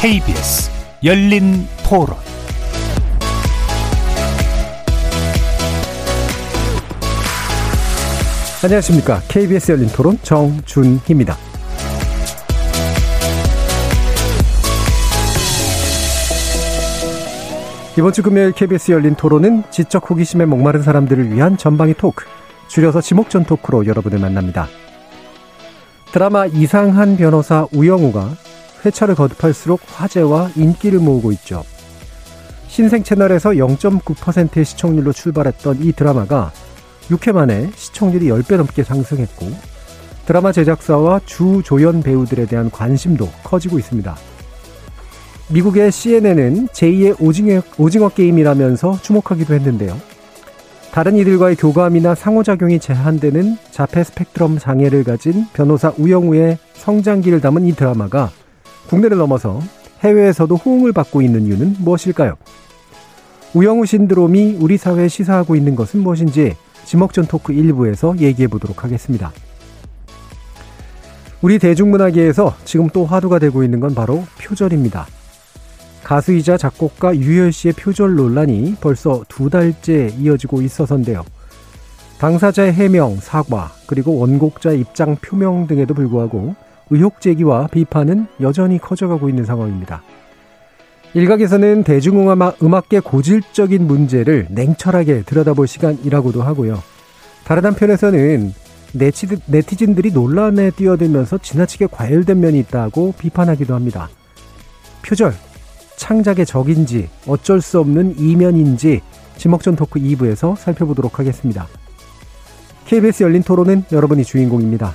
KBS 열린토론. 안녕하십니까. KBS 열린토론 정준희입니다. 이번 주 금요일 KBS 열린토론은 지적 호기심에 목마른 사람들을 위한 전방위 토크, 줄여서 지목전 토크로 여러분을 만납니다. 드라마 이상한 변호사 우영우가 회차를 거듭할수록 화제와 인기를 모으고 있죠. 신생 채널에서 0.9%의 시청률로 출발했던 이 드라마가 6회 만에 시청률이 10배 넘게 상승했고, 드라마 제작사와 주 조연 배우들에 대한 관심도 커지고 있습니다. 미국의 CNN은 제2의 오징어 게임이라면서 주목하기도 했는데요. 다른 이들과의 교감이나 상호작용이 제한되는 자폐 스펙트럼 장애를 가진 변호사 우영우의 성장기를 담은 이 드라마가 국내를 넘어서 해외에서도 호응을 받고 있는 이유는 무엇일까요? 우영우 신드롬이 우리 사회에 시사하고 있는 것은 무엇인지 지목전 토크 1부에서 얘기해 보도록 하겠습니다. 우리 대중문화계에서 지금 또 화두가 되고 있는 건 바로 표절입니다. 가수이자 작곡가 유열 씨의 표절 논란이 벌써 2달째 이어지고 있어서인데요. 당사자의 해명, 사과, 그리고 원곡자의 입장 표명 등에도 불구하고 의혹 제기와 비판은 여전히 커져가고 있는 상황입니다. 일각에서는 대중음악계 고질적인 문제를 냉철하게 들여다볼 시간이라고도 하고요. 다른 한편에서는 네티즌들이 논란에 뛰어들면서 지나치게 과열된 면이 있다고 비판하기도 합니다. 표절, 창작의 적인지 어쩔 수 없는 이면인지 지목전 토크 2부에서 살펴보도록 하겠습니다. KBS 열린 토론은 여러분이 주인공입니다.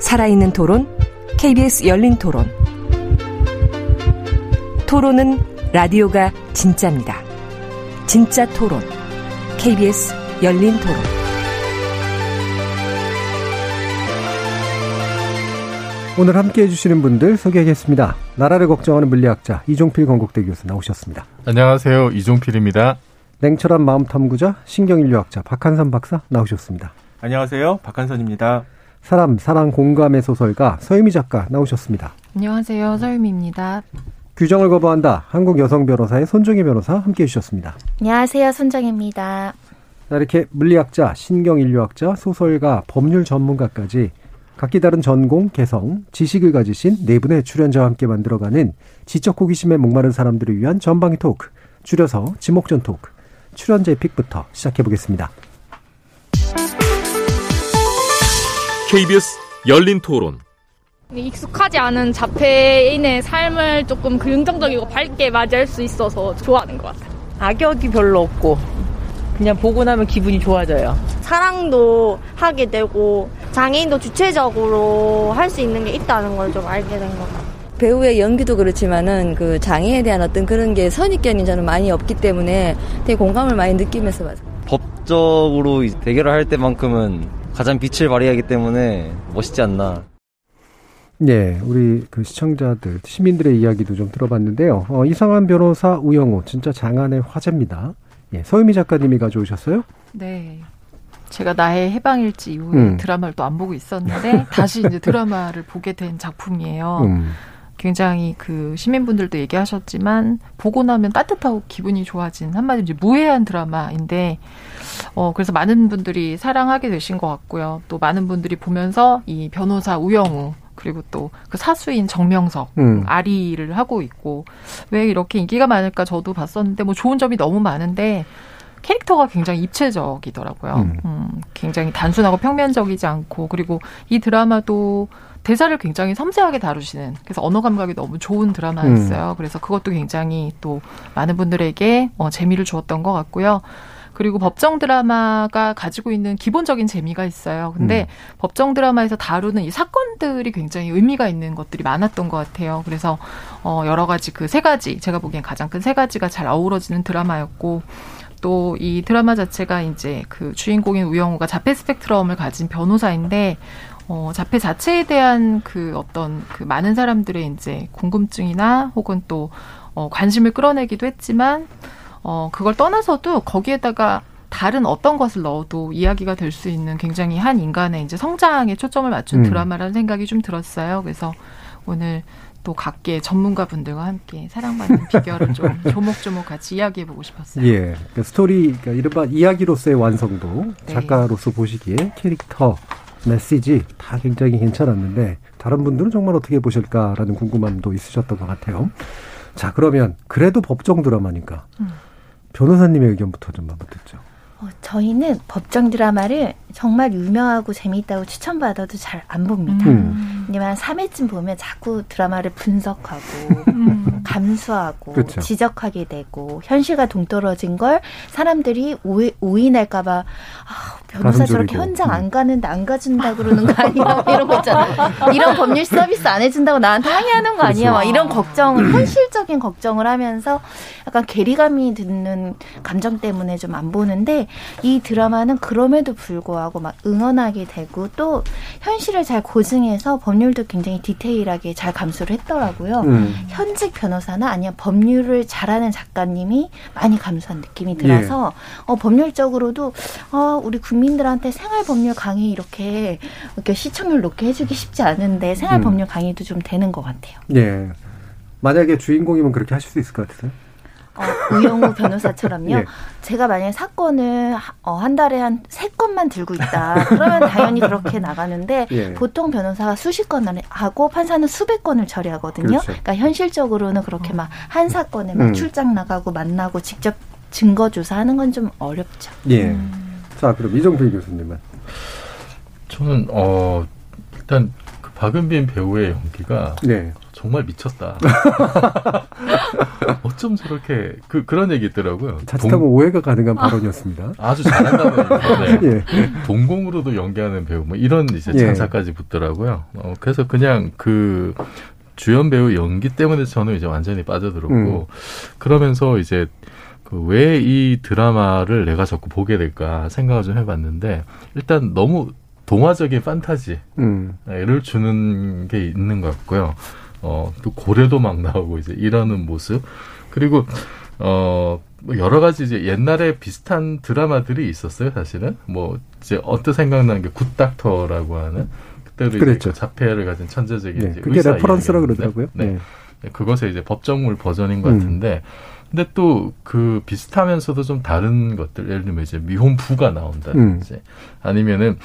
살아있는 토론, KBS 열린 토론. 토론은 라디오가 진짜입니다. 진짜 토론, KBS 열린 토론. 오늘 함께해 주시는 분들 소개하겠습니다. 나라를 걱정하는 물리학자 이종필 건국대 교수 나오셨습니다. 안녕하세요. 이종필입니다. 냉철한 마음 탐구자 신경인류학자 박한선 박사 나오셨습니다. 안녕하세요. 박한선입니다. 사람, 사랑, 공감의 소설가 서혜미 작가 나오셨습니다. 안녕하세요. 서혜미입니다. 규정을 거부한다. 한국 여성 변호사의 손정희 변호사 함께해 주셨습니다. 안녕하세요. 손정희입니다. 이렇게 물리학자, 신경인류학자, 소설가, 법률 전문가까지 각기 다른 전공, 개성, 지식을 가지신 네 분의 출연자와 함께 만들어가는 지적 호기심에 목마른 사람들을 위한 전방위 토크, 줄여서 지목전 토크. 출연자의 픽부터 시작해보겠습니다. KBS 열린토론. 익숙하지 않은 자폐인의 삶을 조금 긍정적이고 밝게 맞이할 수 있어서 좋아하는 것 같아요. 악역이 별로 없고 그냥 보고 나면 기분이 좋아져요. 사랑도 하게 되고 장애인도 주체적으로 할 수 있는 게 있다는 걸 좀 알게 된 것 같아요. 배우의 연기도 그렇지만은 그 장애에 대한 어떤 그런 게 선입견이 저는 많이 없기 때문에 되게 공감을 많이 느끼면서 봤어요. 법적으로 대결을 할 때만큼은 가장 빛을 발휘하기 때문에 멋있지 않나. 네, 우리 그 시청자들, 시민들의 이야기도 좀 들어봤는데요. 이상한 변호사 우영우, 진짜 장안의 화제입니다. 예, 서유미 작가님이 가져오셨어요? 네. 제가 나의 해방일지 이후에 드라마를 또 안 보고 있었는데 다시 이제 드라마를 보게 된 작품이에요. 굉장히 그 시민분들도 얘기하셨지만 보고 나면 따뜻하고 기분이 좋아진, 한마디로 이제 무해한 드라마인데 그래서 많은 분들이 사랑하게 되신 것 같고요. 또 많은 분들이 보면서 이 변호사 우영우 그리고 또 그 사수인 정명석 아리를 하고 있고, 왜 이렇게 인기가 많을까 저도 봤었는데 뭐 좋은 점이 너무 많은데 캐릭터가 굉장히 입체적이더라고요. 굉장히 단순하고 평면적이지 않고, 그리고 이 드라마도 대사를 굉장히 섬세하게 다루시는, 그래서 언어 감각이 너무 좋은 드라마였어요. 그래서 그것도 굉장히 또 많은 분들에게 재미를 주었던 것 같고요. 그리고 법정 드라마가 가지고 있는 기본적인 재미가 있어요. 근데 법정 드라마에서 다루는 이 사건들이 굉장히 의미가 있는 것들이 많았던 것 같아요. 그래서 여러 가지 그 세 가지, 제가 보기엔 가장 큰 세 가지가 잘 어우러지는 드라마였고, 또 이 드라마 자체가 이제 그 주인공인 우영우가 자폐 스펙트럼을 가진 변호사인데, 자폐 자체에 대한 그 어떤 그 많은 사람들의 이제 궁금증이나 혹은 또 관심을 끌어내기도 했지만, 그걸 떠나서도 거기에다가 다른 어떤 것을 넣어도 이야기가 될 수 있는 굉장히 한 인간의 이제 성장에 초점을 맞춘 드라마라는 생각이 좀 들었어요. 그래서 오늘 또 각계 전문가분들과 함께 사랑받는 비결을 좀 조목조목 같이 이야기해보고 싶었어요. 예, 그러니까 스토리, 그러니까 이른바 이야기로서의 완성도, 네. 작가로서 보시기에 캐릭터, 메시지 다 굉장히 괜찮았는데 다른 분들은 정말 어떻게 보실까라는 궁금함도 있으셨던 것 같아요. 자, 그러면 그래도 법정 드라마니까 변호사님의 의견부터 좀 한번 듣죠. 저희는 법정 드라마를 정말 유명하고 재미있다고 추천받아도 잘 안 봅니다. 왜냐면 3회쯤 보면 자꾸 드라마를 분석하고 감수하고 그쵸. 지적하게 되고 현실과 동떨어진 걸 사람들이 오인할까 봐 변호사 저렇게 현장 안 가는데 안 가준다고 그러는 거 아니야? 이런 거 있잖아요. 이런 법률 서비스 안 해준다고 나한테 항의하는 거 아니야? 막 이런 걱정을 현실적인 걱정을 하면서 약간 괴리감이 드는 감정 때문에 좀 안 보는데 이 드라마는 그럼에도 불구하고 막 응원하게 되고 또 현실을 잘 고증해서 법률도 굉장히 디테일하게 잘 감수를 했더라고요. 현직 변호사나 아니면 법률을 잘하는 작가님이 많이 감수한 느낌이 들어서 예. 법률적으로도 우리 국민들한테 생활법률 강의 이렇게 시청률 높게 해주기 쉽지 않은데 생활법률 강의도 좀 되는 것 같아요. 예. 만약에 주인공이면 그렇게 하실 수 있을 것 같으세요? 우영우 변호사처럼요. 예. 제가 만약에 사건을 한 달에 한 3건만 들고 있다. 그러면 당연히 그렇게 나가는데 예. 보통 변호사가 수십 건을 하고 판사는 수백 건을 처리하거든요. 그렇죠. 그러니까 현실적으로는 그렇게 막 한 사건에 막 출장 나가고 만나고 직접 증거 조사하는 건 좀 어렵죠. 예. 자, 그럼 이종필 교수님은? 저는 일단 그 박은빈 배우의 연기가 네. 정말 미쳤다. 어쩜 저렇게 그런 얘기 있더라고요. 자칫하면 오해가 가능한 발언이었습니다. 아주 잘한다는 건데 예. 동공으로도 연기하는 배우 뭐 이런 이제 장사까지 예. 붙더라고요. 그래서 그냥 그 주연 배우 연기 때문에 저는 이제 완전히 빠져들었고 그러면서 이제 그 왜 이 드라마를 내가 자꾸 보게 될까 생각을 좀 해봤는데 일단 너무 동화적인 판타지를 주는 게 있는 것 같고요. 또 고래도 막 나오고 이제 이러는 모습. 그리고, 여러 가지 이제 옛날에 비슷한 드라마들이 있었어요, 사실은. 뭐, 이제 언뜻 생각나는 게 굿닥터라고 하는 그때도 그랬죠. 이제 자폐를 가진 천재적인 네, 이제 그게 의사 레퍼런스라고 그러더라고요. 네. 네. 그것의 이제 법정물 버전인 것 같은데. 근데 또 그 비슷하면서도 좀 다른 것들. 예를 들면 이제 미혼부가 나온다든지. 아니면은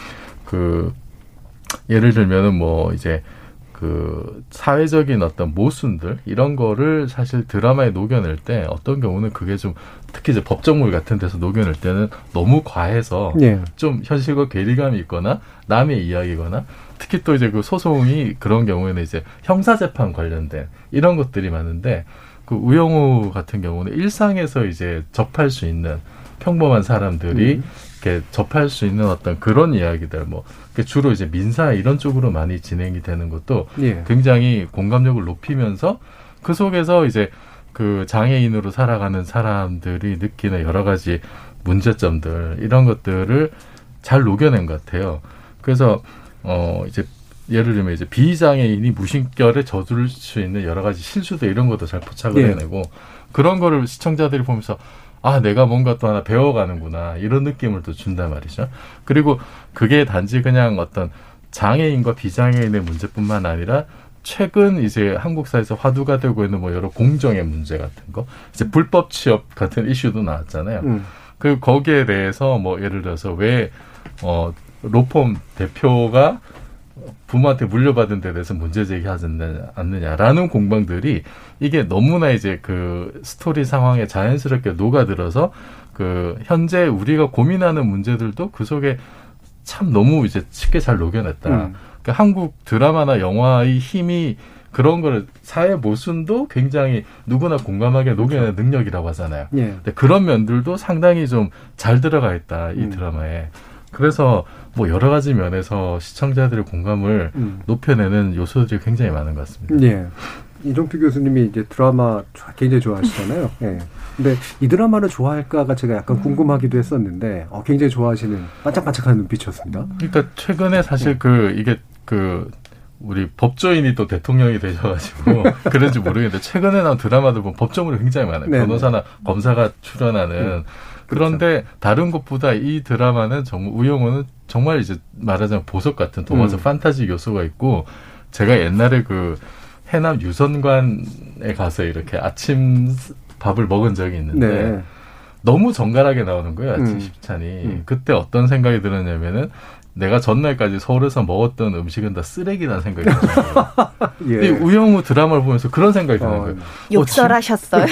예를 들면은 뭐 이제 그 사회적인 어떤 모순들 이런 거를 사실 드라마에 녹여낼 때 어떤 경우는 그게 좀 특히 이제 법정물 같은 데서 녹여낼 때는 너무 과해서 예. 좀 현실과 괴리감이 있거나 남의 이야기거나 특히 또 이제 그 소송이 그런 경우에는 이제 형사재판 관련된 이런 것들이 많은데 그 우영우 같은 경우는 일상에서 이제 접할 수 있는 평범한 사람들이 이렇게 접할 수 있는 어떤 그런 이야기들, 뭐, 주로 이제 민사 이런 쪽으로 많이 진행이 되는 것도 예. 굉장히 공감력을 높이면서 그 속에서 이제 그 장애인으로 살아가는 사람들이 느끼는 여러 가지 문제점들, 이런 것들을 잘 녹여낸 것 같아요. 그래서, 이제 예를 들면 이제 비장애인이 무심결에 저지를 수 있는 여러 가지 실수도 이런 것도 잘 포착을 예. 해내고 그런 거를 시청자들이 보면서 아, 내가 뭔가 또 하나 배워가는구나 이런 느낌을 또 준단 말이죠. 그리고 그게 단지 그냥 어떤 장애인과 비장애인의 문제뿐만 아니라 최근 이제 한국 사회에서 화두가 되고 있는 뭐 여러 공정의 문제 같은 거, 이제 불법 취업 같은 이슈도 나왔잖아요. 그 거기에 대해서 뭐 예를 들어서 왜 로펌 대표가 부모한테 물려받은 데 대해서 문제 제기하지 않느냐라는 공방들이 이게 너무나 이제 그 스토리 상황에 자연스럽게 녹아들어서 그 현재 우리가 고민하는 문제들도 그 속에 참 너무 이제 쉽게 잘 녹여냈다. 그러니까 한국 드라마나 영화의 힘이 그런 걸 사회 모순도 굉장히 누구나 공감하게 녹여내는 능력이라고 하잖아요. 예. 근데 그런 면들도 상당히 좀 잘 들어가 있다, 이 드라마에. 그래서 뭐 여러 가지 면에서 시청자들의 공감을 높여내는 요소들이 굉장히 많은 것 같습니다. 예. 이종필 교수님이 이제 드라마 굉장히 좋아하시잖아요. 예. 근데 이 드라마를 좋아할까가 제가 약간 궁금하기도 했었는데 굉장히 좋아하시는 반짝반짝한 눈빛이었습니다. 그러니까 최근에 사실 우리 법조인이 또 대통령이 되셔가지고 그런지 모르겠는데 최근에 나온 드라마들 보면 법조물이 굉장히 많아요. 네네. 변호사나 검사가 출연하는. 그런데 그렇죠. 다른 것보다 이 드라마는 정말 우영우는 정말 이제 말하자면 보석 같은 도마서 판타지 요소가 있고 제가 옛날에 그 해남 유선관에 가서 이렇게 아침 밥을 먹은 적이 있는데 네. 너무 정갈하게 나오는 거예요. 아침 식찬이. 그때 어떤 생각이 들었냐면은 내가 전날까지 서울에서 먹었던 음식은 다 쓰레기라는 생각이 들었어요. 예. 우영우 드라마를 보면서 그런 생각이 드는 거예요. 욕설하셨어요.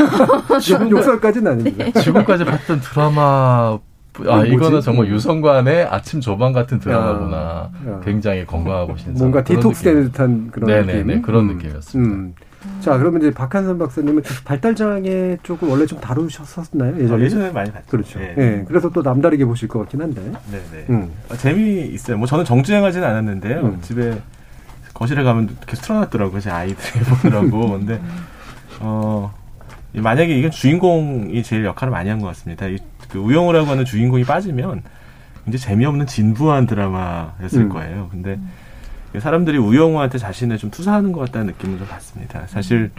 욕설까지는 아닙니다. 네. 지금까지 봤던 드라마 이거는 정말 유성관의 아침 조방 같은 드라마구나. 굉장히 건강하고 신선. 뭔가 디톡스되는 듯한 그런 네네네, 느낌. 그런 느낌이었습니다. 자, 그러면 이제 박한선 박사님은 발달장애 쪽을 원래 좀 다루셨었나요? 예전에? 예전에 많이 봤죠. 그렇죠. 네. 네. 그래서 또 남다르게 보실 것 같긴 한데. 네네. 재미있어요. 뭐 저는 정주행하지는 않았는데요. 집에 거실에 가면 계속 틀어놨더라고요. 제 아이들이 보더라고. 근데, 만약에 이건 주인공이 제일 역할을 많이 한 것 같습니다. 그 우영우라고 하는 주인공이 빠지면 이제 재미없는 진부한 드라마였을 거예요. 근데 사람들이 우영우한테 자신을 좀 투사하는 것 같다는 느낌을 좀 받습니다. 사실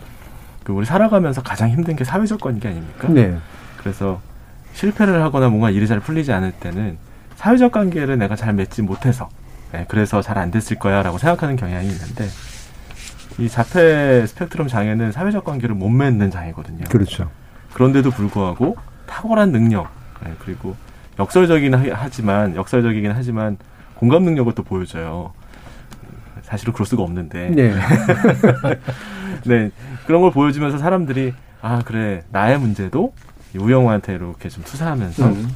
그 우리 살아가면서 가장 힘든 게 사회적 관계 아닙니까? 네. 그래서 실패를 하거나 뭔가 일이 잘 풀리지 않을 때는 사회적 관계를 내가 잘 맺지 못해서 그래서 잘 안 됐을 거야 라고 생각하는 경향이 있는데 이 자폐 스펙트럼 장애는 사회적 관계를 못 맺는 장애거든요. 그렇죠. 그런데도 불구하고 탁월한 능력 그리고 역설적이긴 하지만 공감 능력을 또 보여줘요. 사실은 그럴 수가 없는데. 네. 네. 그런 걸 보여주면서 사람들이, 아, 그래. 나의 문제도 우영우한테 이렇게 좀 투사하면서, 좀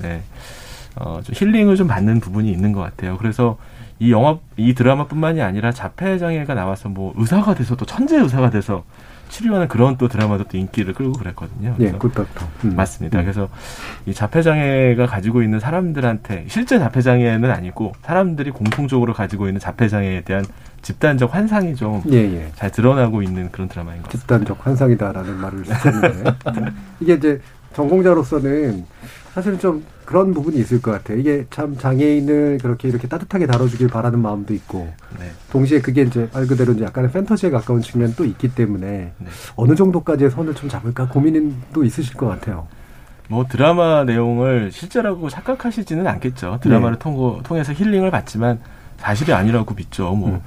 힐링을 좀 받는 부분이 있는 것 같아요. 그래서 이 드라마뿐만이 아니라 자폐장애가 나와서 뭐 의사가 돼서 또 천재 의사가 돼서 치료하는 그런 또 드라마도 또 인기를 끌고 그랬거든요. 예, 굿닥터. 맞습니다. 그래서 이 자폐장애가 가지고 있는 사람들한테 실제 자폐장애는 아니고 사람들이 공통적으로 가지고 있는 자폐장애에 대한 집단적 환상이 좀 잘 드러나고 있는 그런 드라마인 것 같습니다. 집단적 환상이다라는 말을 썼는데 이게 이제 전공자로서는 사실 좀 그런 부분이 있을 것 같아요. 이게 참 장애인을 그렇게 이렇게 따뜻하게 다뤄주길 바라는 마음도 있고, 네. 동시에 그게 이제 말 그대로 이제 약간의 팬터지에 가까운 측면도 있기 때문에 어느 정도까지의 선을 좀 잡을까 고민도 있으실 것 같아요. 뭐 드라마 내용을 실제라고 착각하시지는 않겠죠. 드라마를 통해서 힐링을 받지만 사실이 아니라고 믿죠. 뭐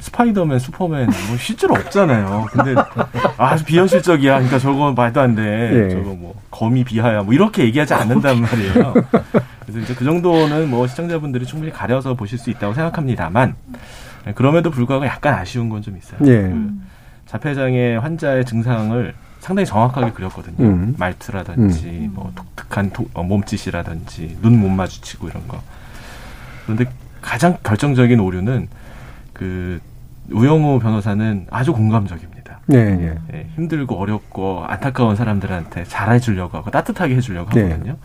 스파이더맨, 슈퍼맨 뭐 실제로 없잖아요. 근데 아주 비현실적이야. 그러니까 저건 말도 안 돼. 예. 저거 뭐 거미 비하야. 뭐 이렇게 얘기하지 않는단 말이에요. 그래서 이제 그 정도는 뭐 시청자분들이 충분히 가려서 보실 수 있다고 생각합니다만 그럼에도 불구하고 약간 아쉬운 건 좀 있어요. 예. 그 자폐장애 환자의 증상을 상당히 정확하게 그렸거든요. 말투라든지 뭐 독특한 몸짓이라든지 눈 못 마주치고 이런 거. 그런데 가장 결정적인 오류는 그 우영우 변호사는 아주 공감적입니다. 네, 네. 예, 힘들고 어렵고 안타까운 사람들한테 잘해주려고 하고 따뜻하게 해주려고 하거든요. 네.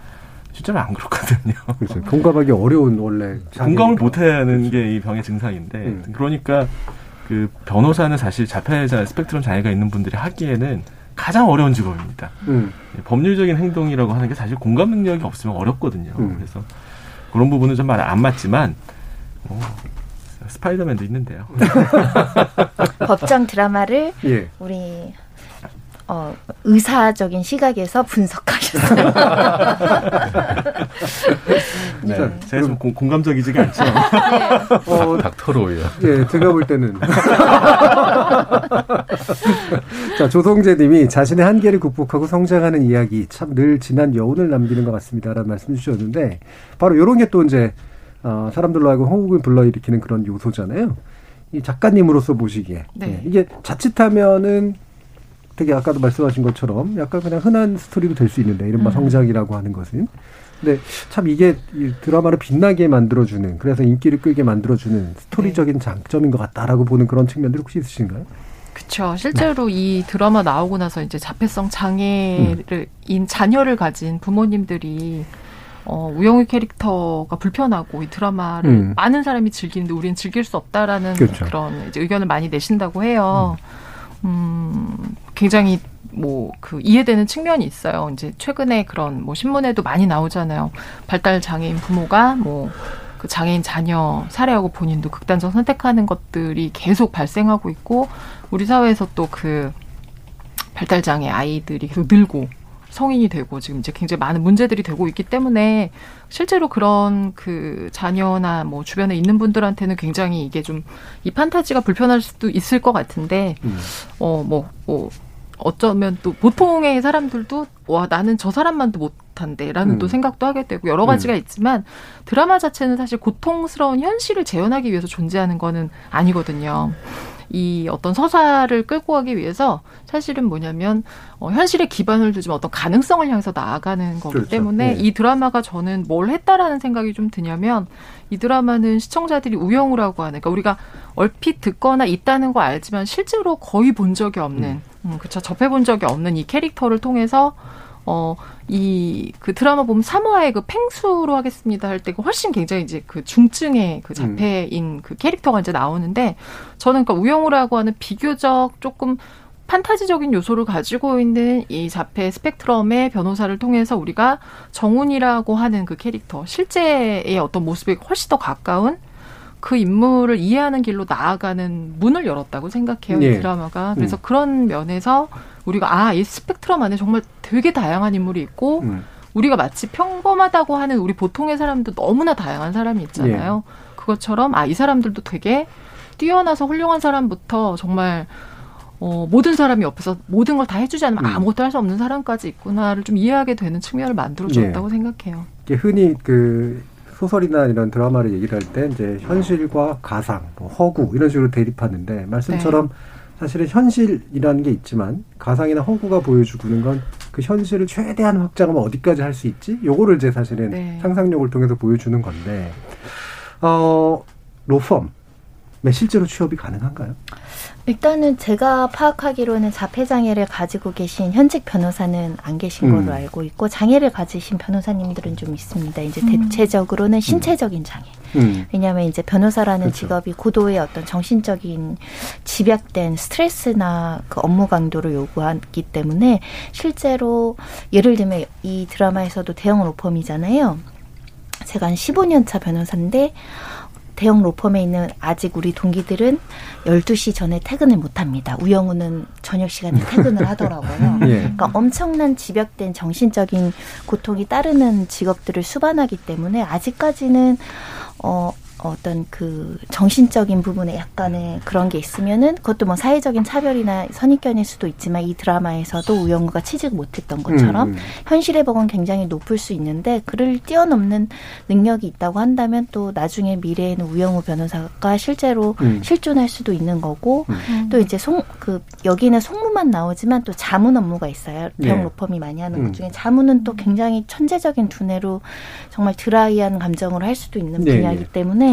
실제로 안 그렇거든요. 그렇죠. 공감하기 어려운 원래 공감을 못하는 게 이 병의 증상인데 그러니까 그 변호사는 사실 자폐자 스펙트럼 장애가 있는 분들이 하기에는 가장 어려운 직업입니다. 법률적인 행동이라고 하는 게 사실 공감 능력이 없으면 어렵거든요. 그래서 그런 부분은 좀 말 안 맞지만 스파이더맨도 있는데요. 법정 드라마를 우리 의사적인 시각에서 분석하셨어요. 네. 네. 제가 좀 공감적이지가 않죠. 네. 닥터로요. 예, 제가 볼 때는. 자, 조성재 님이 자신의 한계를 극복하고 성장하는 이야기 참 늘 지난 여운을 남기는 것 같습니다라는 말씀 주셨는데 바로 이런 게 또 이제 사람들로 하여금 호응을 불러일으키는 그런 요소잖아요. 이 작가님으로서 보시기에 네. 이게 자칫하면은 되게 아까도 말씀하신 것처럼 약간 그냥 흔한 스토리도 될 수 있는데 이른바 성장이라고 하는 것은 근데 참 이게 이 드라마를 빛나게 만들어주는 그래서 인기를 끌게 만들어주는 스토리적인 장점인 것 같다라고 보는 그런 측면들이 혹시 있으신가요? 그렇죠. 실제로 네. 이 드라마 나오고 나서 이제 자폐성 장애를 인 자녀를 가진 부모님들이 우영우 캐릭터가 불편하고 이 드라마를 많은 사람이 즐기는데 우리는 즐길 수 없다라는 그렇죠. 그런 이제 의견을 많이 내신다고 해요. 굉장히 이해되는 측면이 있어요. 이제 최근에 그런 신문에도 많이 나오잖아요. 발달 장애인 부모가 그 장애인 자녀 살해하고 본인도 극단적 선택하는 것들이 계속 발생하고 있고 우리 사회에서 또 그 발달 장애 아이들이 계속 늘고 성인이 되고 지금 이제 굉장히 많은 문제들이 되고 있기 때문에 실제로 그런 그 자녀나 주변에 있는 분들한테는 굉장히 이게 좀 이 판타지가 불편할 수도 있을 것 같은데 어쩌면 또 보통의 사람들도 와 나는 저 사람만도 못한데라는 또 생각도 하게 되고 여러 가지가 있지만 드라마 자체는 사실 고통스러운 현실을 재현하기 위해서 존재하는 거는 아니거든요. 이 어떤 서사를 끌고 가기 위해서 사실은 뭐냐면 현실에 기반을 두지 어떤 가능성을 향해서 나아가는 거기 그렇죠. 때문에 네. 이 드라마가 저는 뭘 했다라는 생각이 좀 드냐면 이 드라마는 시청자들이 우영우라고 하는 그러니까 우리가 얼핏 듣거나 있다는 거 알지만 실제로 거의 본 적이 없는 그렇죠. 접해본 적이 없는 이 캐릭터를 통해서 그 드라마 보면 3화에 그 펭수로 하겠습니다 할 때 그 훨씬 굉장히 이제 그 중증의 그 자폐인 그 캐릭터가 이제 나오는데 저는 그러니까 우영우라고 하는 비교적 조금 판타지적인 요소를 가지고 있는 이 자폐 스펙트럼의 변호사를 통해서 우리가 정훈이라고 하는 그 캐릭터 실제의 어떤 모습에 훨씬 더 가까운 그 인물을 이해하는 길로 나아가는 문을 열었다고 생각해요. 네. 이 드라마가. 그래서 그런 면에서 우리가 이 스펙트럼 안에 정말 되게 다양한 인물이 있고 우리가 마치 평범하다고 하는 우리 보통의 사람도 너무나 다양한 사람이 있잖아요. 네. 그것처럼 이 사람들도 되게 뛰어나서 훌륭한 사람부터 정말 모든 사람이 옆에서 모든 걸 다 해주지 않으면 아무것도 할 수 없는 사람까지 있구나를 좀 이해하게 되는 측면을 만들어줬다고 네. 생각해요. 이게 흔히 소설이나 이런 드라마를 얘기를 할 때 이제 현실과 가상, 허구 이런 식으로 대립하는데 말씀처럼 네. 사실은 현실이라는 게 있지만 가상이나 허구가 보여주는 건 그 현실을 최대한 확장하면 어디까지 할 수 있지? 요거를 이제 사실은 네. 상상력을 통해서 보여주는 건데 로펌 실제로 취업이 가능한가요? 일단은 제가 파악하기로는 자폐장애를 가지고 계신 현직 변호사는 안 계신 걸로 알고 있고 장애를 가지신 변호사님들은 좀 있습니다. 이제 대체적으로는 신체적인 장애. 왜냐하면 이제 변호사라는 그렇죠. 직업이 고도의 어떤 정신적인 집약된 스트레스나 그 업무 강도를 요구하기 때문에 실제로 예를 들면 이 드라마에서도 대형 로펌이잖아요. 제가 한 15년 차 변호사인데 대형 로펌에 있는 아직 우리 동기들은 12시 전에 퇴근을 못합니다. 우영우는 저녁 시간에 퇴근을 하더라고요. 예. 그러니까 엄청난 집약된 정신적인 고통이 따르는 직업들을 수반하기 때문에 아직까지는 어떤 그 정신적인 부분에 약간의 그런 게 있으면은 그것도 사회적인 차별이나 선입견일 수도 있지만 이 드라마에서도 우영우가 취직 못했던 것처럼 현실의 벽은 굉장히 높을 수 있는데 그를 뛰어넘는 능력이 있다고 한다면 또 나중에 미래에는 우영우 변호사가 실제로 실존할 수도 있는 거고 또 이제 여기는 송무만 나오지만 또 자문 업무가 있어요. 대형 로펌이 많이 하는 것 중에 자문은 또 굉장히 천재적인 두뇌로 정말 드라이한 감정으로 할 수도 있는 분야이기 때문에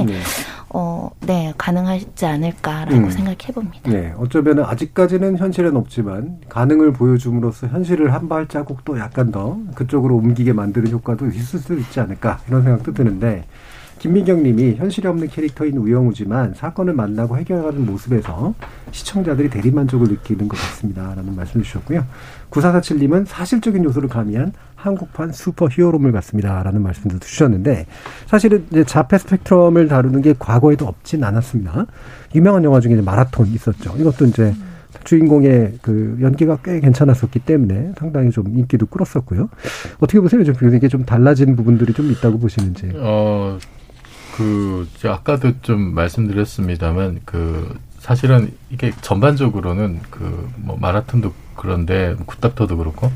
네. 가능하지 않을까라고 생각해 봅니다. 네, 어쩌면 아직까지는 현실은 없지만 가능을 보여줌으로써 현실을 한 발자국 또 약간 더 그쪽으로 옮기게 만드는 효과도 있을 수 있지 않을까 이런 생각도 드는데 김민경 님이 현실이 없는 캐릭터인 우영우지만 사건을 만나고 해결하는 모습에서 시청자들이 대리만족을 느끼는 것 같습니다라는 말씀을 주셨고요. 9447 님은 사실적인 요소를 가미한 한국판 슈퍼 히어로물 같습니다라는 말씀도 주셨는데 사실은 이제 자폐 스펙트럼을 다루는 게 과거에도 없진 않았습니다. 유명한 영화 중에 마라톤 있었죠. 이것도 이제 주인공의 그 연기가 꽤 괜찮았었기 때문에 상당히 좀 인기도 끌었었고요. 어떻게 보세요? 좀 이게 좀 달라진 부분들이 좀 있다고 보시는지. 아까도 좀 말씀드렸습니다만, 사실은 이게 전반적으로는 마라톤도 그런데 굿닥터도 그렇고,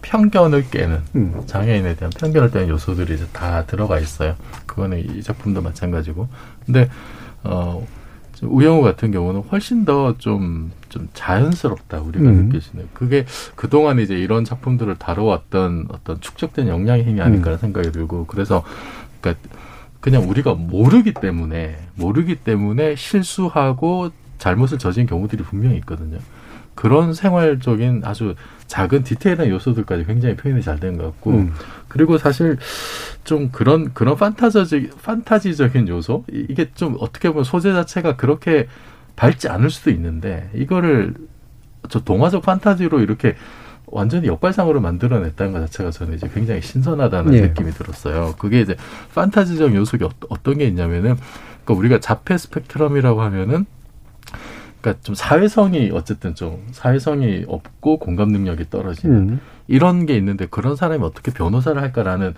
편견을 깨는, 장애인에 대한 편견을 깨는 요소들이 이제 다 들어가 있어요. 그거는 이 작품도 마찬가지고. 근데, 우영우 같은 경우는 훨씬 더 좀 자연스럽다, 우리가 느끼시는. 그게 그동안 이제 이런 작품들을 다뤄왔던 어떤 축적된 역량의 힘이 아닐까라는 생각이 들고, 그래서, 그냥 우리가 모르기 때문에 실수하고 잘못을 저지른 경우들이 분명히 있거든요. 그런 생활적인 아주 작은 디테일한 요소들까지 굉장히 표현이 잘 된 것 같고, 그리고 사실 좀 그런 판타지적인 요소, 이게 좀 어떻게 보면 소재 자체가 그렇게 밝지 않을 수도 있는데 이거를 저 동화적 판타지로 이렇게 완전히 역발상으로 만들어냈다는 것 자체가 저는 이제 굉장히 신선하다는 느낌이 들었어요. 그게 이제 판타지적 요소가 어떤 게 있냐면은, 그러니까 우리가 자폐 스펙트럼이라고 하면은, 그러니까 좀 사회성이 어쨌든 좀 사회성이 없고 공감 능력이 떨어지는 이런 게 있는데, 그런 사람이 어떻게 변호사를 할까라는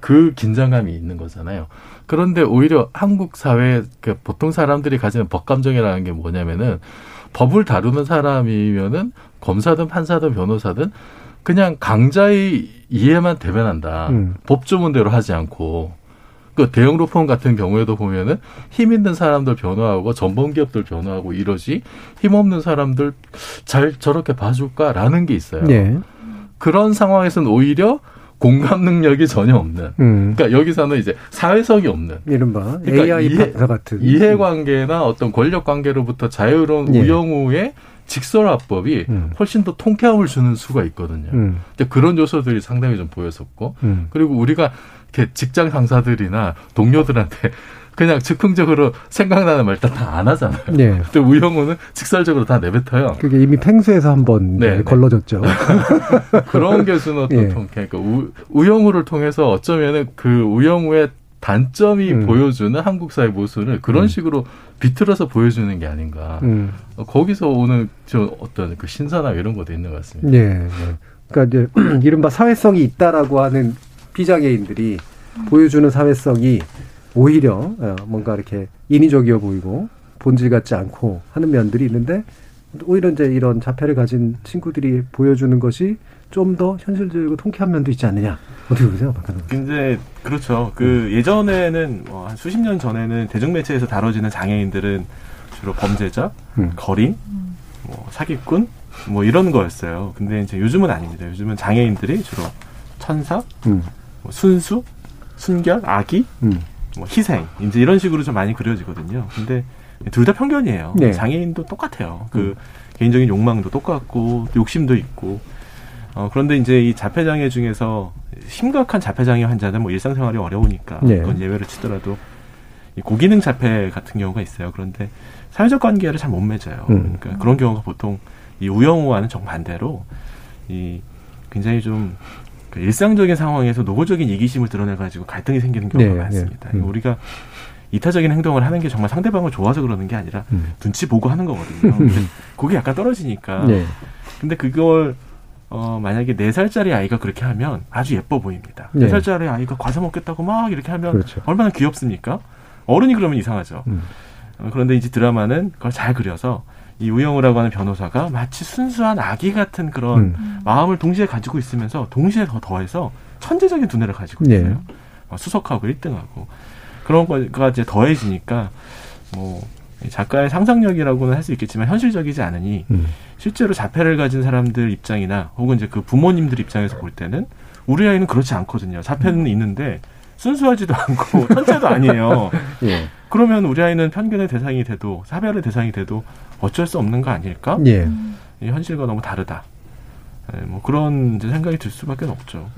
그 긴장감이 있는 거잖아요. 그런데 오히려 한국 사회, 그러니까 보통 사람들이 가지는 법감정이라는 게 뭐냐면은, 법을 다루는 사람이면은 검사든 판사든 변호사든 그냥 강자의 이해만 대변한다. 법조문대로 하지 않고. 그 대형 로펌 같은 경우에도 보면은 힘 있는 사람들 변호하고 전범기업들 변호하고 이러지, 힘 없는 사람들 잘 저렇게 봐줄까라는 게 있어요. 네. 그런 상황에서는 오히려 공감 능력이 전혀 없는. 그러니까 여기서는 이제 사회성이 없는. 이른바 그러니까 AI 판사 같은. 이해관계나 어떤 권력관계로부터 자유로운 우영우의 직설화법이 훨씬 더 통쾌함을 주는 수가 있거든요. 근데 그런 요소들이 상당히 좀 보였었고, 그리고 우리가 이렇게 직장 상사들이나 동료들한테 그냥 즉흥적으로 생각나는 말 다 안 하잖아요. 네. 근데 우영우는 직설적으로 다 내뱉어요. 그게 이미 펭수에서 한번 걸러졌죠. 그런 게 주는 또 통쾌니까 우영우를 통해서 어쩌면은 그 우영우의 단점이 보여주는 한국 사회 모습을 그런 식으로 비틀어서 보여주는 게 아닌가. 거기서 오는 좀 어떤 그 신선함 이런 것도 있는 것 같습니다. 네. 그러니까 이제 이른바 사회성이 있다라고 하는 피자개인들이 보여주는 사회성이 오히려 뭔가 이렇게 인위적이어 보이고 본질 같지 않고 하는 면들이 있는데, 오히려 이제 이런 자폐를 가진 친구들이 보여주는 것이 좀 더 현실적이고 통쾌한 면도 있지 않느냐. 어떻게 보세요, 박한선? 근데 그렇죠. 그 예전에는 뭐 한 수십 년 전에는 대중매체에서 다뤄지는 장애인들은 주로 범죄자, 거린, 뭐 사기꾼, 뭐 이런 거였어요. 근데 이제 요즘은 아닙니다. 요즘은 장애인들이 주로 천사, 뭐 순수, 순결, 악의, 뭐 희생, 이제 이런 식으로 좀 많이 그려지거든요. 근데 둘 다 편견이에요. 네. 장애인도 똑같아요. 그 개인적인 욕망도 똑같고 욕심도 있고. 그런데 이제 이 자폐장애 중에서 심각한 자폐장애 환자는 뭐 일상생활이 어려우니까 그건 예외를 치더라도 이 고기능 자폐 같은 경우가 있어요. 그런데 사회적 관계를 잘 못 맺어요. 그러니까 그런 경우가 보통 이 우영우와는 정반대로 이 굉장히 좀 그 일상적인 상황에서 노골적인 이기심을 드러내가지고 갈등이 생기는 경우가 많습니다. 우리가 이타적인 행동을 하는 게 정말 상대방을 좋아서 그러는 게 아니라 눈치 보고 하는 거거든요. 그게 약간 떨어지니까. 근데 그걸 만약에 4살짜리 아이가 그렇게 하면 아주 예뻐 보입니다. 4살짜리 아이가 과자 먹겠다고 막 이렇게 하면 얼마나 귀엽습니까? 어른이 그러면 이상하죠. 그런데 이제 드라마는 그걸 잘 그려서 이 우영우라고 하는 변호사가 마치 순수한 아기 같은 그런 마음을 동시에 가지고 있으면서 동시에 더해서 천재적인 두뇌를 가지고 있어요. 수석하고 1등하고. 그런 거가 이제 더해지니까 뭐 작가의 상상력이라고는 할 수 있겠지만 현실적이지 않으니 실제로 자폐를 가진 사람들 입장이나 혹은 이제 그 부모님들 입장에서 볼 때는 우리 아이는 그렇지 않거든요. 자폐는 있는데 순수하지도 않고 천재도 아니에요. 그러면 우리 아이는 편견의 대상이 돼도 차별의 대상이 돼도 어쩔 수 없는 거 아닐까? 이 현실과 너무 다르다. 뭐 그런 생각이 들 수밖에 없죠.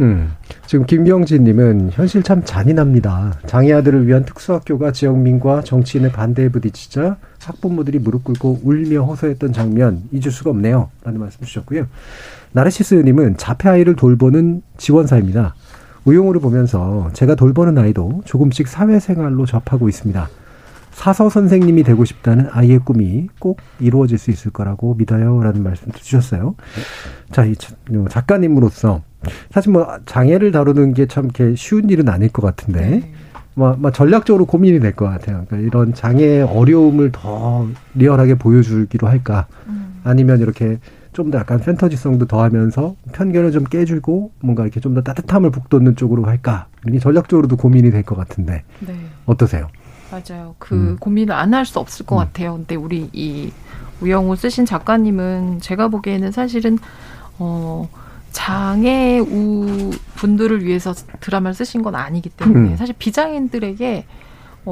지금 김경진님은 현실 참 잔인합니다. 장애아들을 위한 특수학교가 지역민과 정치인의 반대에 부딪히자 학부모들이 무릎 꿇고 울며 호소했던 장면 잊을 수가 없네요. 라는 말씀 주셨고요. 나르시스님은 자폐아이를 돌보는 지원사입니다. 우영우를 보면서 제가 돌보는 아이도 조금씩 사회생활로 접하고 있습니다. 사서 선생님이 되고 싶다는 아이의 꿈이 꼭 이루어질 수 있을 거라고 믿어요. 라는 말씀도 주셨어요. 자, 이 작가님으로서 사실 뭐 장애를 다루는 게 참 이렇게 쉬운 일은 아닐 것 같은데 막 전략적으로 고민이 될 것 같아요. 그러니까 이런 장애의 어려움을 더 리얼하게 보여주기로 할까? 아니면 이렇게 좀 더 약간 판타지성도 더하면서 편견을 좀 깨주고 뭔가 이렇게 좀 더 따뜻함을 북돋는 쪽으로 할까? 이게 전략적으로도 고민이 될 것 같은데 어떠세요? 맞아요. 그 고민을 안 할 수 없을 것 같아요. 근데 우리 이 우영우 쓰신 작가님은 제가 보기에는 사실은 장애우 분들을 위해서 드라마를 쓰신 건 아니기 때문에 사실 비장애인들에게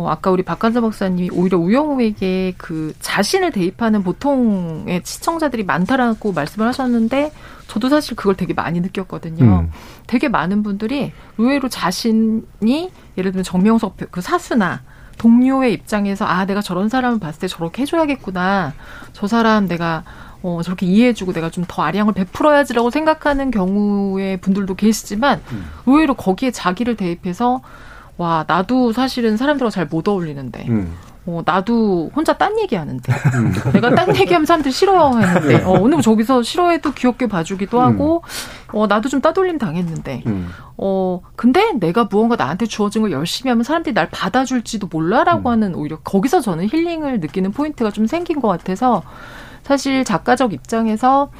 아까 우리 박한선 박사님이 오히려 우영우에게 그 자신을 대입하는 보통의 시청자들이 많다라고 말씀을 하셨는데 저도 사실 그걸 되게 많이 느꼈거든요. 되게 많은 분들이 의외로 자신이 예를 들면 정명석 그 사수나 동료의 입장에서 아 내가 저런 사람을 봤을 때 저렇게 해줘야겠구나. 저 사람 내가 저렇게 이해해주고 내가 좀 더 아량을 베풀어야지라고 생각하는 경우의 분들도 계시지만 의외로 거기에 자기를 대입해서 와 나도 사실은 사람들하고 잘 못 어울리는데 나도 혼자 딴 얘기하는데 내가 딴 얘기하면 사람들이 싫어하는데 오늘 저기서 싫어해도 귀엽게 봐주기도 하고 나도 좀 따돌림 당했는데 근데 내가 무언가 나한테 주어진 걸 열심히 하면 사람들이 날 받아줄지도 몰라라고 하는 오히려 거기서 저는 힐링을 느끼는 포인트가 좀 생긴 것 같아서 사실 작가적 입장에서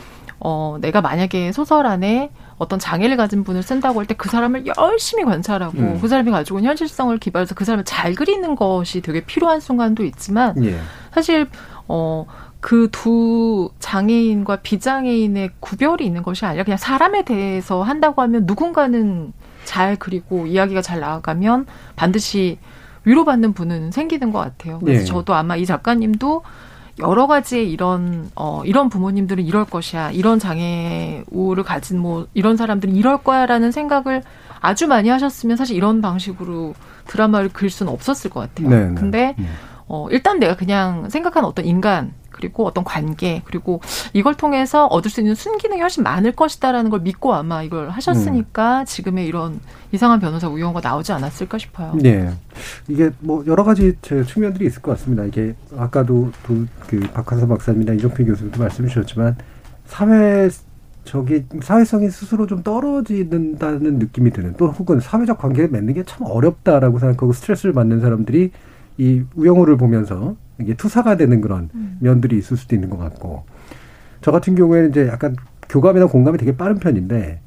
내가 만약에 소설 안에 어떤 장애를 가진 분을 쓴다고 할 때 그 사람을 열심히 관찰하고 그 사람이 가지고 있는 현실성을 기반해서 그 사람을 잘 그리는 것이 되게 필요한 순간도 있지만 예. 사실 그 두 장애인과 비장애인의 구별이 있는 것이 아니라 그냥 사람에 대해서 한다고 하면 누군가는 잘 그리고 이야기가 잘 나아가면 반드시 위로받는 분은 생기는 것 같아요. 그래서 예. 저도 아마 이 작가님도 여러 가지의 이런 부모님들은 이럴 것이야. 이런 장애 우를 가진 이런 사람들은 이럴 거야라는 생각을 아주 많이 하셨으면 사실 이런 방식으로 드라마를 그릴 수는 없었을 것 같아요. 네네. 근데 일단 내가 그냥 생각한 어떤 인간 그리고 어떤 관계 그리고 이걸 통해서 얻을 수 있는 순기능이 훨씬 많을 것이다라는 걸 믿고 아마 이걸 하셨으니까 지금의 이런 이상한 변호사 우영우가 나오지 않았을까 싶어요. 네, 이게 뭐 여러 가지 측면들이 있을 것 같습니다. 이게 아까도 그 박한선 박사님이나 이종필 교수님도 말씀해 주셨지만 사회성이 스스로 좀 떨어진다는 느낌이 드는 또 혹은 사회적 관계를 맺는 게 참 어렵다라고 생각하고 스트레스를 받는 사람들이 이 우영우를 보면서 이게 투사가 되는 그런 면들이 있을 수도 있는 것 같고 저 같은 경우에는 이제 약간 교감이나 공감이 되게 빠른 편인데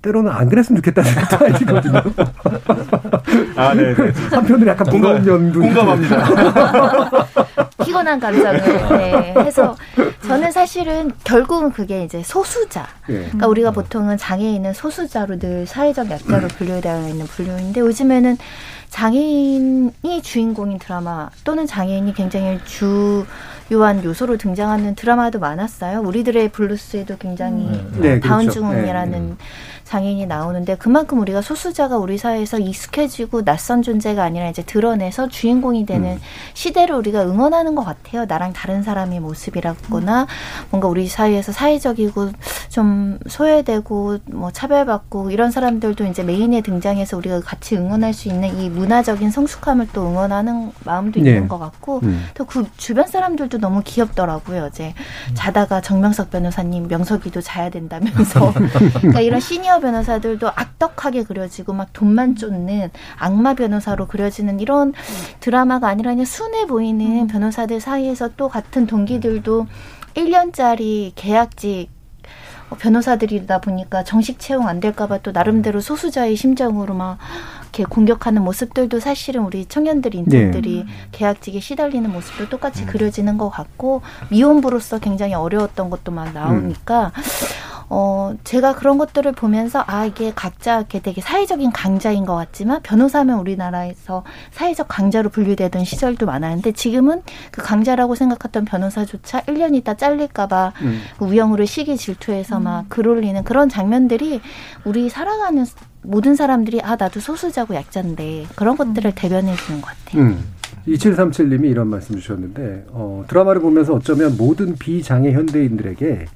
때로는 안 그랬으면 좋겠다는 생각이 들거든요. 아, 네. 한편으로 약간 무거운 면도 공감합니다. 피곤한 감정을 해서 저는 사실은 결국은 그게 이제 소수자. 그러니까 우리가 보통은 장애인은 소수자로 늘 사회적 약자로 분류되어 있는 분류인데 요즘에는 장애인이 주인공인 드라마 또는 장애인이 굉장히 주요한 요소로 등장하는 드라마도 많았어요. 우리들의 블루스에도 굉장히 네, 다운증후군이라는 그렇죠. 장애인이 나오는데 그만큼 우리가 소수자가 우리 사회에서 익숙해지고 낯선 존재가 아니라 이제 드러내서 주인공이 되는 시대를 우리가 응원하는 것 같아요. 나랑 다른 사람의 모습이라거나 뭔가 우리 사회에서 사회적이고 좀 소외되고 뭐 차별받고 이런 사람들도 이제 메인에 등장해서 우리가 같이 응원할 수 있는 이 문화적인 성숙함을 또 응원하는 마음도 있는 것 같고 또 그 주변 사람들도 너무 귀엽더라고요. 어제 자다가 정명석 변호사님 명석이도 자야 된다면서 그러니까 이런 시니어 변호사들도 악덕하게 그려지고 막 돈만 쫓는 악마 변호사로 그려지는 이런 드라마가 아니라 그냥 순해 보이는 변호사들 사이에서 또 같은 동기들도 1년짜리 계약직 변호사들이다 보니까 정식 채용 안 될까 봐 또 나름대로 소수자의 심정으로 막 이렇게 공격하는 모습들도 사실은 우리 청년들 인턴들이 계약직에 시달리는 모습도 똑같이 그려지는 것 같고 미혼부로서 굉장히 어려웠던 것도 막 나오니까 제가 그런 것들을 보면서 아 이게 각자 이렇게 되게 사회적인 강자인 것 같지만 변호사면 우리나라에서 사회적 강자로 분류되던 시절도 많았는데 지금은 그 강자라고 생각했던 변호사조차 1년 있다 잘릴까 봐 그 우영우를 시기 질투해서 막 글 올리는 그런 장면들이 우리 살아가는 모든 사람들이 아 나도 소수자고 약자인데 그런 것들을 대변해 주는 것 같아요. 2737님이 이런 말씀 주셨는데 드라마를 보면서 어쩌면 모든 비장애 현대인들에게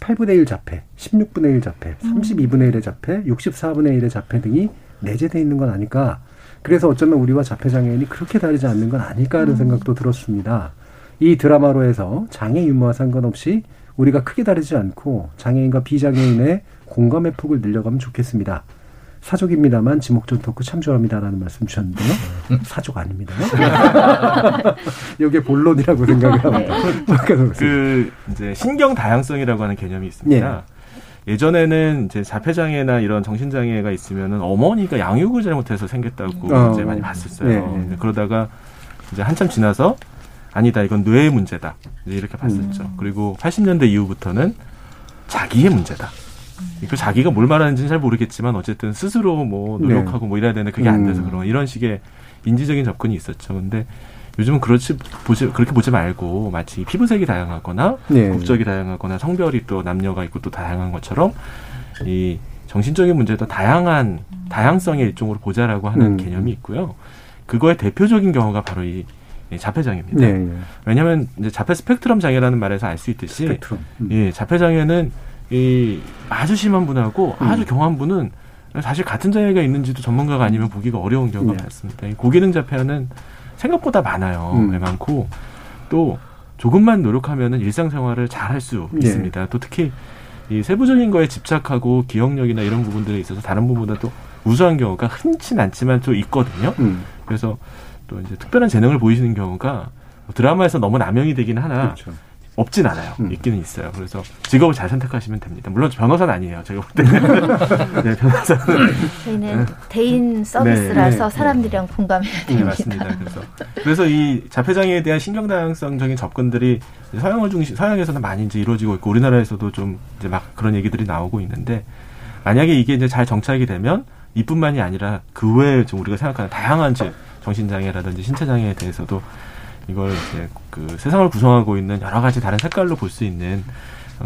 8분의 1 자폐, 16분의 1 자폐, 32분의 1의 자폐, 64분의 1의 자폐 등이 내재되어 있는 건 아닐까. 그래서 어쩌면 우리와 자폐장애인이 그렇게 다르지 않는 건 아닐까 하는 생각도 들었습니다. 이 드라마로 해서 장애 유무와 상관없이 우리가 크게 다르지 않고 장애인과 비장애인의 공감의 폭을 늘려가면 좋겠습니다. 사족입니다만 지목전 토크 참 좋아합니다라는 말씀 주셨는데요. 사족 아닙니다. 이게 본론이라고 생각을 합니다. 그 이제 신경 다양성이라고 하는 개념이 있습니다. 예. 예전에는 이제 자폐장애나 이런 정신장애가 있으면은 어머니가 양육을 잘못해서 생겼다고 이제 많이 봤었어요. 예. 그러다가 이제 한참 지나서 아니다 이건 뇌의 문제다 이제 이렇게 봤었죠. 그리고 80년대 이후부터는 자기의 문제다. 그 자기가 뭘 말하는지는 잘 모르겠지만 어쨌든 스스로 뭐 노력하고 네. 뭐 이래야 되는데 그게 안 돼서 그런 이런 식의 인지적인 접근이 있었죠. 근데 요즘은 그렇게 보지 말고 마치 피부색이 다양하거나 네. 국적이 다양하거나 성별이 또 남녀가 있고 또 다양한 것처럼 이 정신적인 문제도 다양한 다양성의 일종으로 보자라고 하는 개념이 있고요. 그거의 대표적인 경우가 바로 이 자폐장애입니다. 네, 네. 왜냐하면 이제 자폐 스펙트럼 장애라는 말에서 알 수 있듯이 예, 자폐장애는 이 아주 심한 분하고 아주 경한 분은 사실 같은 장애가 있는지도 전문가가 아니면 보기가 어려운 경우가 네. 많습니다. 이 고기능 자폐아는 생각보다 많아요. 많고 또 조금만 노력하면은 일상생활을 잘 할 수 네. 있습니다. 또 특히 이 세부적인 거에 집착하고 기억력이나 이런 부분들에 있어서 다른 분보다 또 우수한 경우가 흔치는 않지만 또 있거든요. 그래서 또 이제 특별한 재능을 보이시는 경우가 드라마에서 너무 남용이 되긴 하나 그렇죠. 없진 않아요. 있기는 있어요. 그래서 직업을 잘 선택하시면 됩니다. 물론 변호사는 아니에요. 제가 볼 때는. 네, 변호사는. 저희는 대인 서비스라서 네, 사람들이랑 네. 공감해야 됩니다. 네, 맞습니다. 그래서 이 자폐장애에 대한 신경다양성적인 접근들이 서양에서는 많이 이제 이루어지고 있고 우리나라에서도 좀 이제 막 그런 얘기들이 나오고 있는데 만약에 이게 이제 잘 정착이 되면 이뿐만이 아니라 그 외에 좀 우리가 생각하는 다양한 정신장애라든지 신체장애에 대해서도 이걸 이제 그 세상을 구성하고 있는 여러 가지 다른 색깔로 볼 수 있는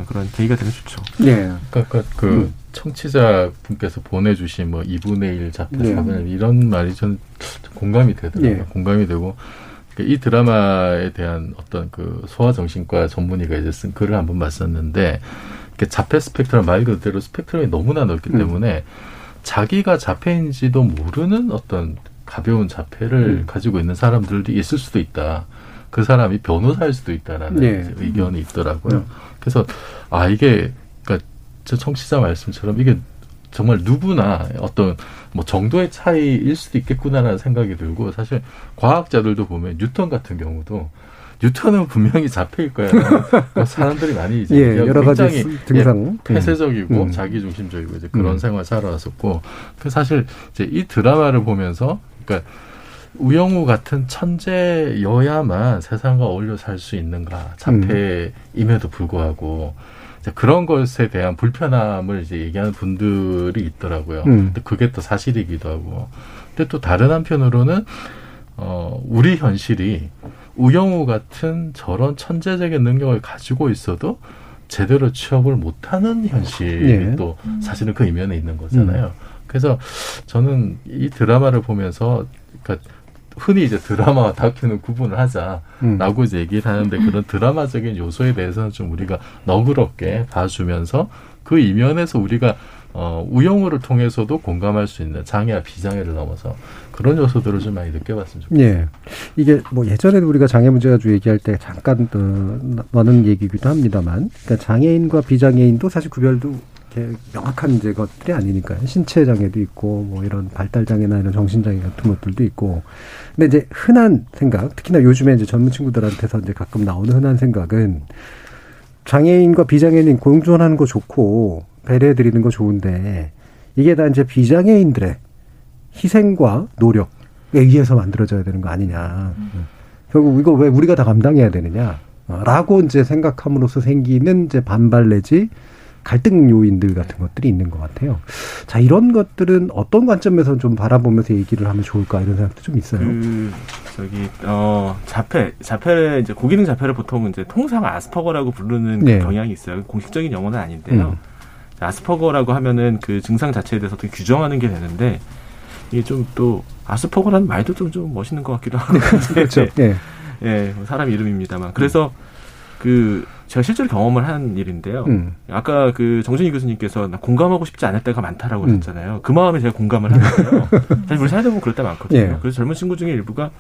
그런 계기가 되면 좋죠. 네. 아까 그 청취자 분께서 보내주신 뭐 2분의 1 자폐사는 네. 이런 말이 전 공감이 되더라고요. 네. 공감이 되고 이 드라마에 대한 어떤 그 소아정신과 전문의가 이제 쓴 글을 한번 봤었는데 자폐 스펙트럼 말 그대로 스펙트럼이 너무나 넓기 때문에 자기가 자폐인지도 모르는 어떤 가벼운 자폐를 가지고 있는 사람들도 있을 수도 있다. 그 사람이 변호사일 수도 있다라는 네. 의견이 있더라고요. 그래서 아 이게 그러니까 저 청취자 말씀처럼 이게 정말 누구나 어떤 뭐 정도의 차이일 수도 있겠구나라는 생각이 들고 사실 과학자들도 보면 뉴턴 같은 경우도 뉴턴은 분명히 자폐일 거야. 사람들이 많이 이제 예, 여러 굉장히 가지 등상 폐쇄적이고 자기중심적이고 이제 그런 생활 살아왔었고 사실 이제 이 드라마를 보면서 그러니까 우영우 같은 천재여야만 세상과 어울려 살 수 있는가 자폐임에도 불구하고 이제 그런 것에 대한 불편함을 이제 얘기하는 분들이 있더라고요. 근데 그게 또 사실이기도 하고 근데 또 다른 한편으로는 우리 현실이 우영우 같은 저런 천재적인 능력을 가지고 있어도 제대로 취업을 못하는 현실이 예. 또 사실은 그 이면에 있는 거잖아요. 그래서 저는 이 드라마를 보면서 그러니까 흔히 이제 드라마와 다큐는 구분을 하자라고 이제 얘기를 하는데 그런 드라마적인 요소에 대해서는 좀 우리가 너그럽게 봐주면서 그 이면에서 우리가 우영우를 통해서도 공감할 수 있는 장애와 비장애를 넘어서 그런 요소들을 좀 많이 느껴봤으면 좋겠어요. 예. 이게 뭐 예전에도 우리가 장애 문제 가지고 얘기할 때 잠깐 많은 얘기기도 합니다만, 그러니까 장애인과 비장애인도 사실 구별도 이렇게 명확한 이제 것들이 아니니까요. 신체 장애도 있고, 뭐 이런 발달 장애나 이런 정신 장애 같은 것들도 있고, 근데 이제 흔한 생각, 특히나 요즘에 이제 젊은 친구들한테서 이제 가끔 나오는 흔한 생각은 장애인과 비장애인 공존하는 거 좋고. 배려해드리는 거 좋은데 이게 다 이제 비장애인들의 희생과 노력에 의해서 만들어져야 되는 거 아니냐. 결국 이거 왜 우리가 다 감당해야 되느냐라고 이제 생각함으로써 생기는 이제 반발 내지 갈등 요인들 같은 것들이 있는 것 같아요. 자, 이런 것들은 어떤 관점에서 좀 바라보면서 얘기를 하면 좋을까 이런 생각도 좀 있어요. 자폐 이제 고기능 자폐를 보통 이제 통상 아스퍼거라고 부르는 네. 그 경향이 있어요. 공식적인 용어는 아닌데요. 아스퍼거라고 하면은 그 증상 자체에 대해서 어떻게 규정하는 게 되는데 이게 좀 또 아스퍼거라는 말도 좀 멋있는 것 같기도 하고 그렇죠. 예, 예, 사람 이름입니다만 그래서 그 제가 실제로 경험을 한 일인데요. 아까 그 정준희 교수님께서 나 공감하고 싶지 않을 때가 많다라고 하셨잖아요. 그 마음에 제가 공감을 하는데요. 사실 우리 사회도 보면 그럴 때 많거든요. 예. 그래서 젊은 친구 중에 일부가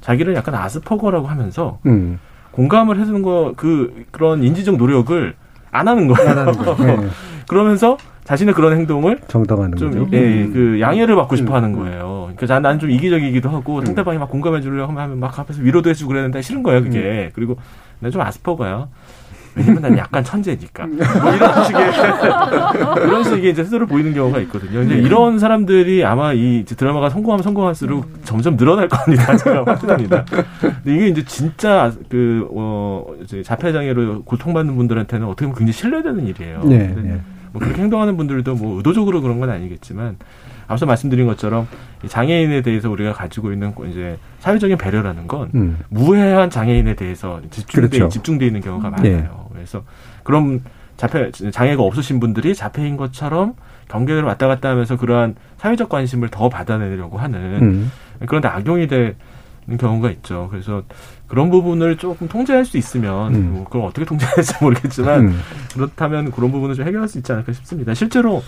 자기를 약간 아스퍼거라고 하면서 공감을 해주는 거 그런 인지적 노력을 안 하는 거예요. 네. 그러면서 자신의 그런 행동을 정당하는 거죠. 예, 그 양해를 받고 싶어하는 거예요. 그러니까 난 좀 이기적이기도 하고 상대방이 막 공감해 주려고 하면 막 앞에서 위로도 해주고 그랬는데 싫은 거예요, 그게. 그리고 난 좀 아스퍼거야. 왜냐면 난 약간 천재니까. 뭐 이런 식의 그런 식의 이제 스스로 보이는 경우가 있거든요. 이제 이런 사람들이 아마 이 이제 드라마가 성공할수록 점점 늘어날 겁니다. 제가 확신합니다. 근데 이게 이제 진짜 자폐 장애로 고통받는 분들한테는 어떻게 보면 굉장히 신뢰되는 일이에요. 네, 네. 뭐 그렇게 행동하는 분들도 뭐 의도적으로 그런 건 아니겠지만 앞서 말씀드린 것처럼 장애인에 대해서 우리가 가지고 있는 이제 사회적인 배려라는 건 무해한 장애인에 대해서 집중돼 있는 경우가 많아요. 네. 그래서 그럼 장애가 없으신 분들이 자폐인 것처럼 경계를 왔다 갔다 하면서 그러한 사회적 관심을 더 받아내려고 하는 그런데 악용이 되는 경우가 있죠. 그래서 그런 부분을 조금 통제할 수 있으면 뭐 그걸 어떻게 통제할지 모르겠지만 그렇다면 그런 부분을 좀 해결할 수 있지 않을까 싶습니다. 실제로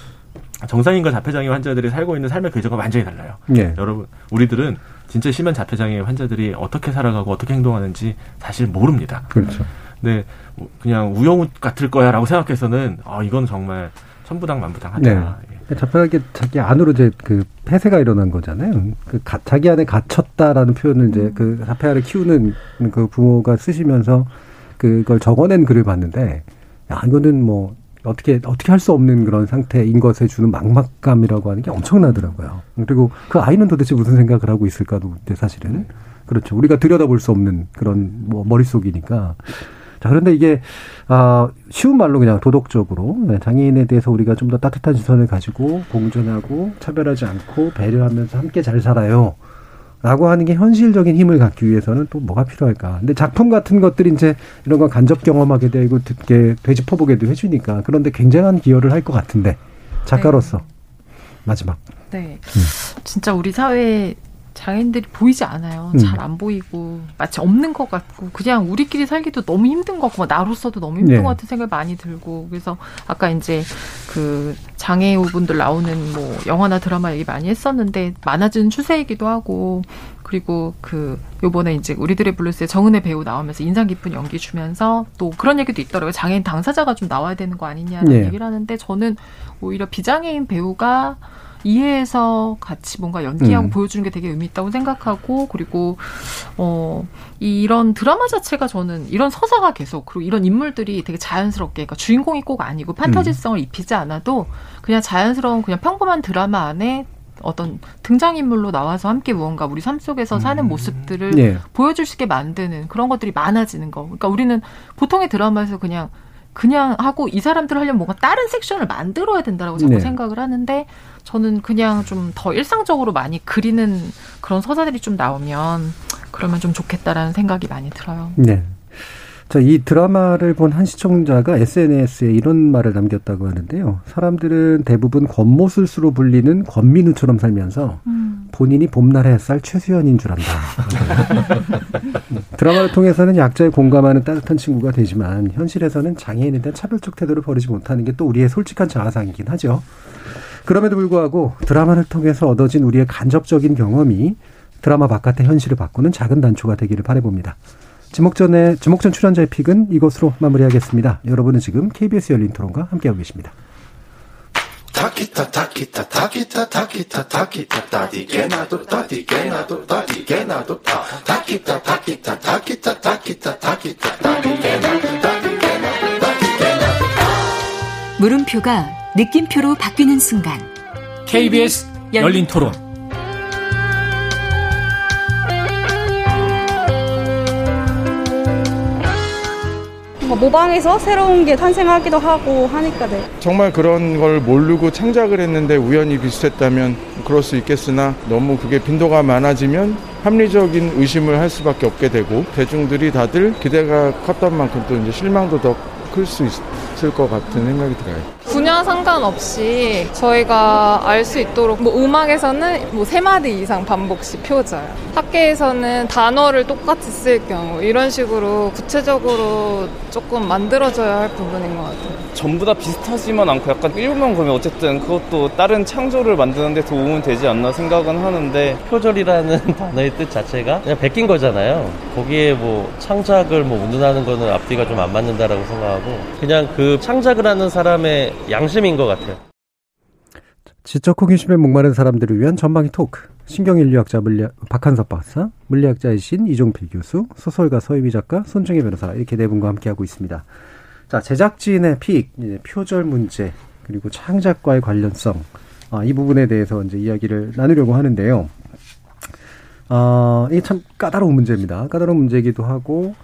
정상인과 자폐장애 환자들이 살고 있는 삶의 궤적은 완전히 달라요. 예. 여러분, 우리들은 진짜 심한 자폐장애 환자들이 어떻게 살아가고 어떻게 행동하는지 사실 모릅니다. 그렇죠. 근데 그냥 우영우 같을 거야라고 생각해서는 이건 정말 천부당 만부당 하다. 네. 자폐장애 자기 안으로 이제 그 폐쇄가 일어난 거잖아요. 그 자기 안에 갇혔다라는 표현을 이제 그 자폐아를 키우는 그 부모가 쓰시면서 그걸 적어낸 글을 봤는데, 야 이거는 뭐. 어떻게 할 수 없는 그런 상태인 것에 주는 막막감이라고 하는 게 엄청나더라고요. 그리고 그 아이는 도대체 무슨 생각을 하고 있을까도 사실은. 그렇죠. 우리가 들여다볼 수 없는 그런 뭐 머릿속이니까. 자, 그런데 이게 쉬운 말로 그냥 도덕적으로 장애인에 대해서 우리가 좀 더 따뜻한 시선을 가지고 공존하고 차별하지 않고 배려하면서 함께 잘 살아요. 라고 하는 게 현실적인 힘을 갖기 위해서는 또 뭐가 필요할까. 근데 작품 같은 것들이 이제 이런 거 간접 경험하게 되고 듣게 되짚어보게도 해주니까 그런데 굉장한 기여를 할 것 같은데 작가로서 네. 마지막. 네. 진짜 우리 사회에 장애인들이 보이지 않아요. 잘 안 보이고 마치 없는 것 같고 그냥 우리끼리 살기도 너무 힘든 것 같고 나로서도 너무 힘든 네. 것 같은 생각이 많이 들고 그래서 아까 이제 그 장애우분들 나오는 뭐 영화나 드라마 얘기 많이 했었는데 많아지는 추세이기도 하고 그리고 그 요번에 이제 우리들의 블루스에 정은혜 배우 나오면서 인상 깊은 연기 주면서 또 그런 얘기도 있더라고요. 장애인 당사자가 좀 나와야 되는 거 아니냐는 네. 얘기를 하는데 저는 오히려 비장애인 배우가 이해해서 같이 뭔가 연기하고 보여주는 게 되게 의미 있다고 생각하고 그리고 이런 드라마 자체가 저는 이런 서사가 계속 그리고 이런 인물들이 되게 자연스럽게 그러니까 주인공이 꼭 아니고 판타지성을 입히지 않아도 그냥 자연스러운 그냥 평범한 드라마 안에 어떤 등장인물로 나와서 함께 무언가 우리 삶 속에서 사는 모습들을 네. 보여줄 수 있게 만드는 그런 것들이 많아지는 거. 그러니까 우리는 보통의 드라마에서 그냥 하고 이 사람들 하려면 뭔가 다른 섹션을 만들어야 된다라고 자꾸 네. 생각을 하는데 저는 그냥 좀 더 일상적으로 많이 그리는 그런 서사들이 좀 나오면 그러면 좀 좋겠다라는 생각이 많이 들어요. 네. 자, 이 드라마를 본 한 시청자가 SNS에 이런 말을 남겼다고 하는데요. 사람들은 대부분 권모술수로 불리는 권민우처럼 살면서 본인이 봄날의 햇살 최수연인 줄 안다. 드라마를 통해서는 약자에 공감하는 따뜻한 친구가 되지만 현실에서는 장애인에 대한 차별적 태도를 버리지 못하는 게 또 우리의 솔직한 자아상이긴 하죠. 그럼에도 불구하고 드라마를 통해서 얻어진 우리의 간접적인 경험이 드라마 바깥의 현실을 바꾸는 작은 단초가 되기를 바라봅니다. 지목전 출연자의 픽은 이것으로 마무리하겠습니다. 여러분은 지금 KBS 열린 토론과 함께하고 계십니다. 물음표가 느낌표로 바뀌는 순간 KBS 열린 토론 모방에서 새로운 게 탄생하기도 하고 하니까 네. 정말 그런 걸 모르고 창작을 했는데 우연히 비슷했다면 그럴 수 있겠으나 너무 그게 빈도가 많아지면 합리적인 의심을 할 수밖에 없게 되고 대중들이 다들 기대가 컸던 만큼 또 이제 실망도 더 클 수 있을 것 같은 생각이 들어요. 분야 상관없이 저희가 알 수 있도록 뭐 음악에서는 뭐 3마디 이상 반복시 표절, 학계에서는 단어를 똑같이 쓸 경우 이런 식으로 구체적으로 조금 만들어져야 할 부분인 것 같아요. 전부 다 비슷하지만 않고 약간 일부만 보면 어쨌든 그것도 다른 창조를 만드는 데 도움은 되지 않나 생각은 하는데 표절이라는 단어의 뜻 자체가 그냥 베낀 거잖아요. 거기에 뭐 창작을 뭐 운운하는 거는 앞뒤가 좀 안 맞는다라고 생각하고 그냥 그 창작을 하는 사람의 양심인 것 같아요. 지적 호기심에 목마른 사람들을 위한 전방위 토크. 신경인류학자 박한선 박사, 물리학자이신 이종필 교수, 소설가 서혜미 작가, 손정희 변호사 이렇게 네 분과 함께하고 있습니다. 자, 제작진의 픽, 표절 문제 그리고 창작과의 관련성 이 부분에 대해서 이제 이야기를 나누려고 하는데요. 이게 참 까다로운 문제입니다. 까다로운 문제이기도 하고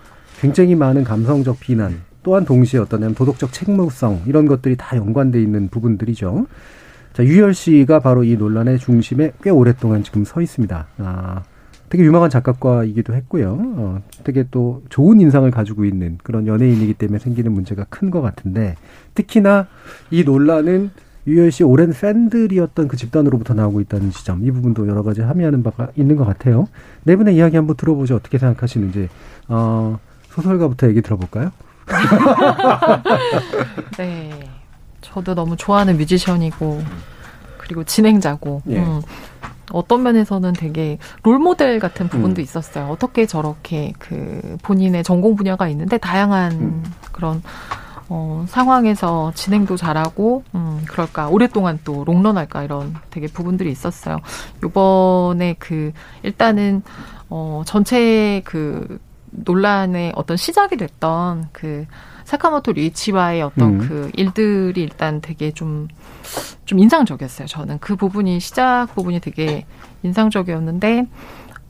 굉장히 많은 감성적 비난. 또한 동시에 어떤 도덕적 책무성 이런 것들이 다 연관되어 있는 부분들이죠. 자, 유열 씨가 바로 이 논란의 중심에 꽤 오랫동안 지금 서 있습니다. 되게 유명한 작가과이기도 했고요. 되게 또 좋은 인상을 가지고 있는 그런 연예인이기 때문에 생기는 문제가 큰 것 같은데, 특히나 이 논란은 유열 씨의 오랜 팬들이었던 그 집단으로부터 나오고 있다는 지점, 이 부분도 여러 가지 함의하는 바가 있는 것 같아요. 네 분의 이야기 한번 들어보죠. 어떻게 생각하시는지. 소설가부터 얘기 들어볼까요? 네, 저도 너무 좋아하는 뮤지션이고 그리고 진행자고, 예. 어떤 면에서는 되게 롤모델 같은 부분도 있었어요. 어떻게 저렇게 그 본인의 전공 분야가 있는데 다양한 그런 상황에서 진행도 잘하고 그럴까, 오랫동안 또 롱런할까, 이런 되게 부분들이 있었어요. 이번에 그 일단은 전체 그 논란의 어떤 시작이 됐던 그 사카모토 류이치와의 어떤 그 일들이 일단 되게 좀 인상적이었어요. 저는 그 부분이, 시작 부분이 되게 인상적이었는데,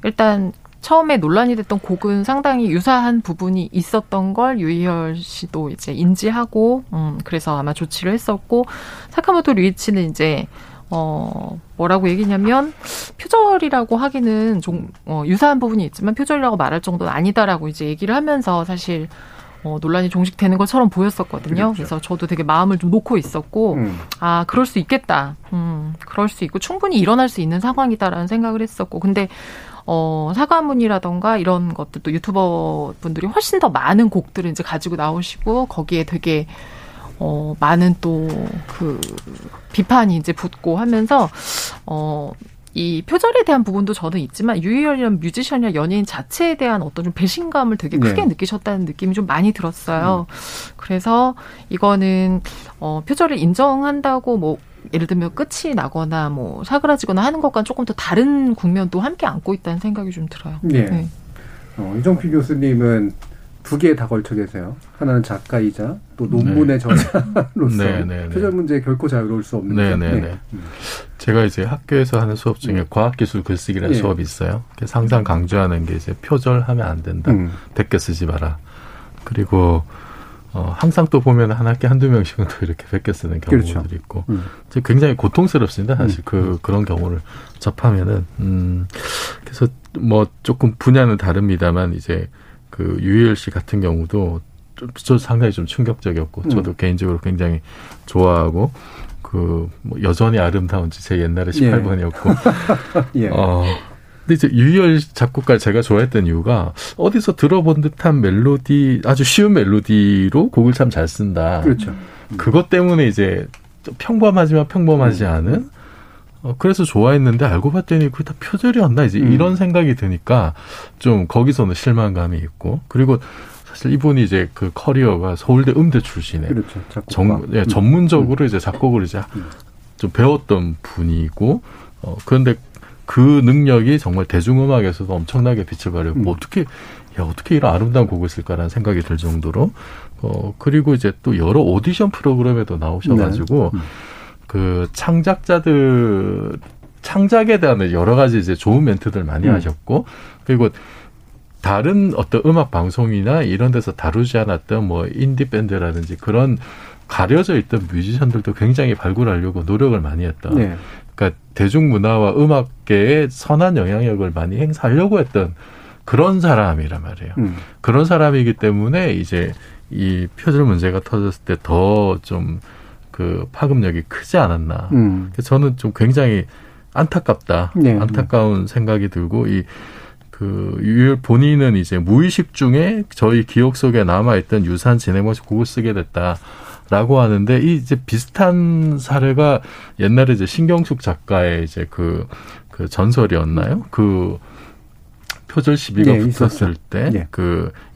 일단 처음에 논란이 됐던 곡은 상당히 유사한 부분이 있었던 걸 유희열 씨도 이제 인지하고, 그래서 아마 조치를 했었고, 사카모토 류이치는 이제 뭐라고 얘기냐면, 표절이라고 하기는 좀 유사한 부분이 있지만 표절이라고 말할 정도는 아니다라고 이제 얘기를 하면서 사실 논란이 종식되는 것처럼 보였었거든요. 그렇죠. 그래서 저도 되게 마음을 좀 놓고 있었고, 아, 그럴 수 있겠다. 그럴 수 있고, 충분히 일어날 수 있는 상황이다라는 생각을 했었고, 근데, 사과문이라던가 이런 것들도 유튜버 분들이 훨씬 더 많은 곡들을 이제 가지고 나오시고, 거기에 되게, 많은 또, 비판이 이제 붙고 하면서, 이 표절에 대한 부분도 저는 있지만 유희열이란 뮤지션이나 연예인 자체에 대한 어떤 좀 배신감을 되게 크게 느끼셨다는 느낌이 좀 많이 들었어요. 그래서 이거는 표절을 인정한다고 뭐 예를 들면 끝이 나거나 뭐 사그라지거나 하는 것과는 조금 더 다른 국면도 함께 안고 있다는 생각이 좀 들어요. 네. 네. 이종필 교수님은 두 개에 다 걸쳐 계세요. 하나는 작가이자 또 논문의 저자로서 표절 문제에 결코 자유로울 수 없는 점. 제가 이제 학교에서 하는 수업 중에 과학기술 글쓰기라는 수업이 있어요. 그래서 항상 강조하는 게 이제 표절하면 안 된다. 베껴 쓰지 마라. 그리고 항상 또 보면 한 학기 한두 명씩은 또 이렇게 베껴 쓰는 경우들이 있고, 굉장히 고통스럽습니다. 사실 그런 경우를 접하면은 그래서 뭐 조금 분야는 다릅니다만 이제. 그 유열 씨 같은 경우도 저 상당히 좀 충격적이었고, 저도 개인적으로 굉장히 좋아하고, 뭐 여전히 아름다운지 제 옛날에 18번이었고, 예. 근데 이제 유열 작곡가를 제가 좋아했던 이유가 어디서 들어본 듯한 멜로디, 아주 쉬운 멜로디로 곡을 참 잘 쓴다. 그렇죠. 그것 때문에 이제 평범하지만 평범하지 않은. 그래서 좋아했는데 알고 봤더니 그게 다 표절이었나 이제 이런 생각이 드니까 좀 거기서는 실망감이 있고, 그리고 사실 이분이 이제 그 커리어가 서울대 음대 출신에 그렇죠. 전문적으로 이제 작곡을 이제 좀 배웠던 분이고, 그런데 그 능력이 정말 대중음악에서도 엄청나게 빛을 발했고, 어떻게 이런 아름다운 곡을 쓸까라는 생각이 들 정도로, 그리고 이제 또 여러 오디션 프로그램에도 나오셔가지고. 그 창작에 대한 여러 가지 이제 좋은 멘트들 많이 하셨고, 그리고 다른 어떤 음악 방송이나 이런 데서 다루지 않았던 뭐 인디밴드라든지 그런 가려져 있던 뮤지션들도 굉장히 발굴하려고 노력을 많이 했다. 네. 그러니까 대중문화와 음악계에 선한 영향력을 많이 행사하려고 했던 그런 사람이란 말이에요. 그런 사람이기 때문에 이제 이 표절 문제가 터졌을 때 더 좀 그 파급력이 크지 않았나. 저는 좀 굉장히 안타깝다. 안타까운 생각이 들고, 유열 본인은 이제 무의식 중에 저희 기억 속에 남아있던 유사한 진행방식 곡을 쓰게 됐다라고 하는데, 이 이제 비슷한 사례가 옛날에 이제 신경숙 작가의 이제 그 전설이었나요? 그 표절 시비가 붙었을 때,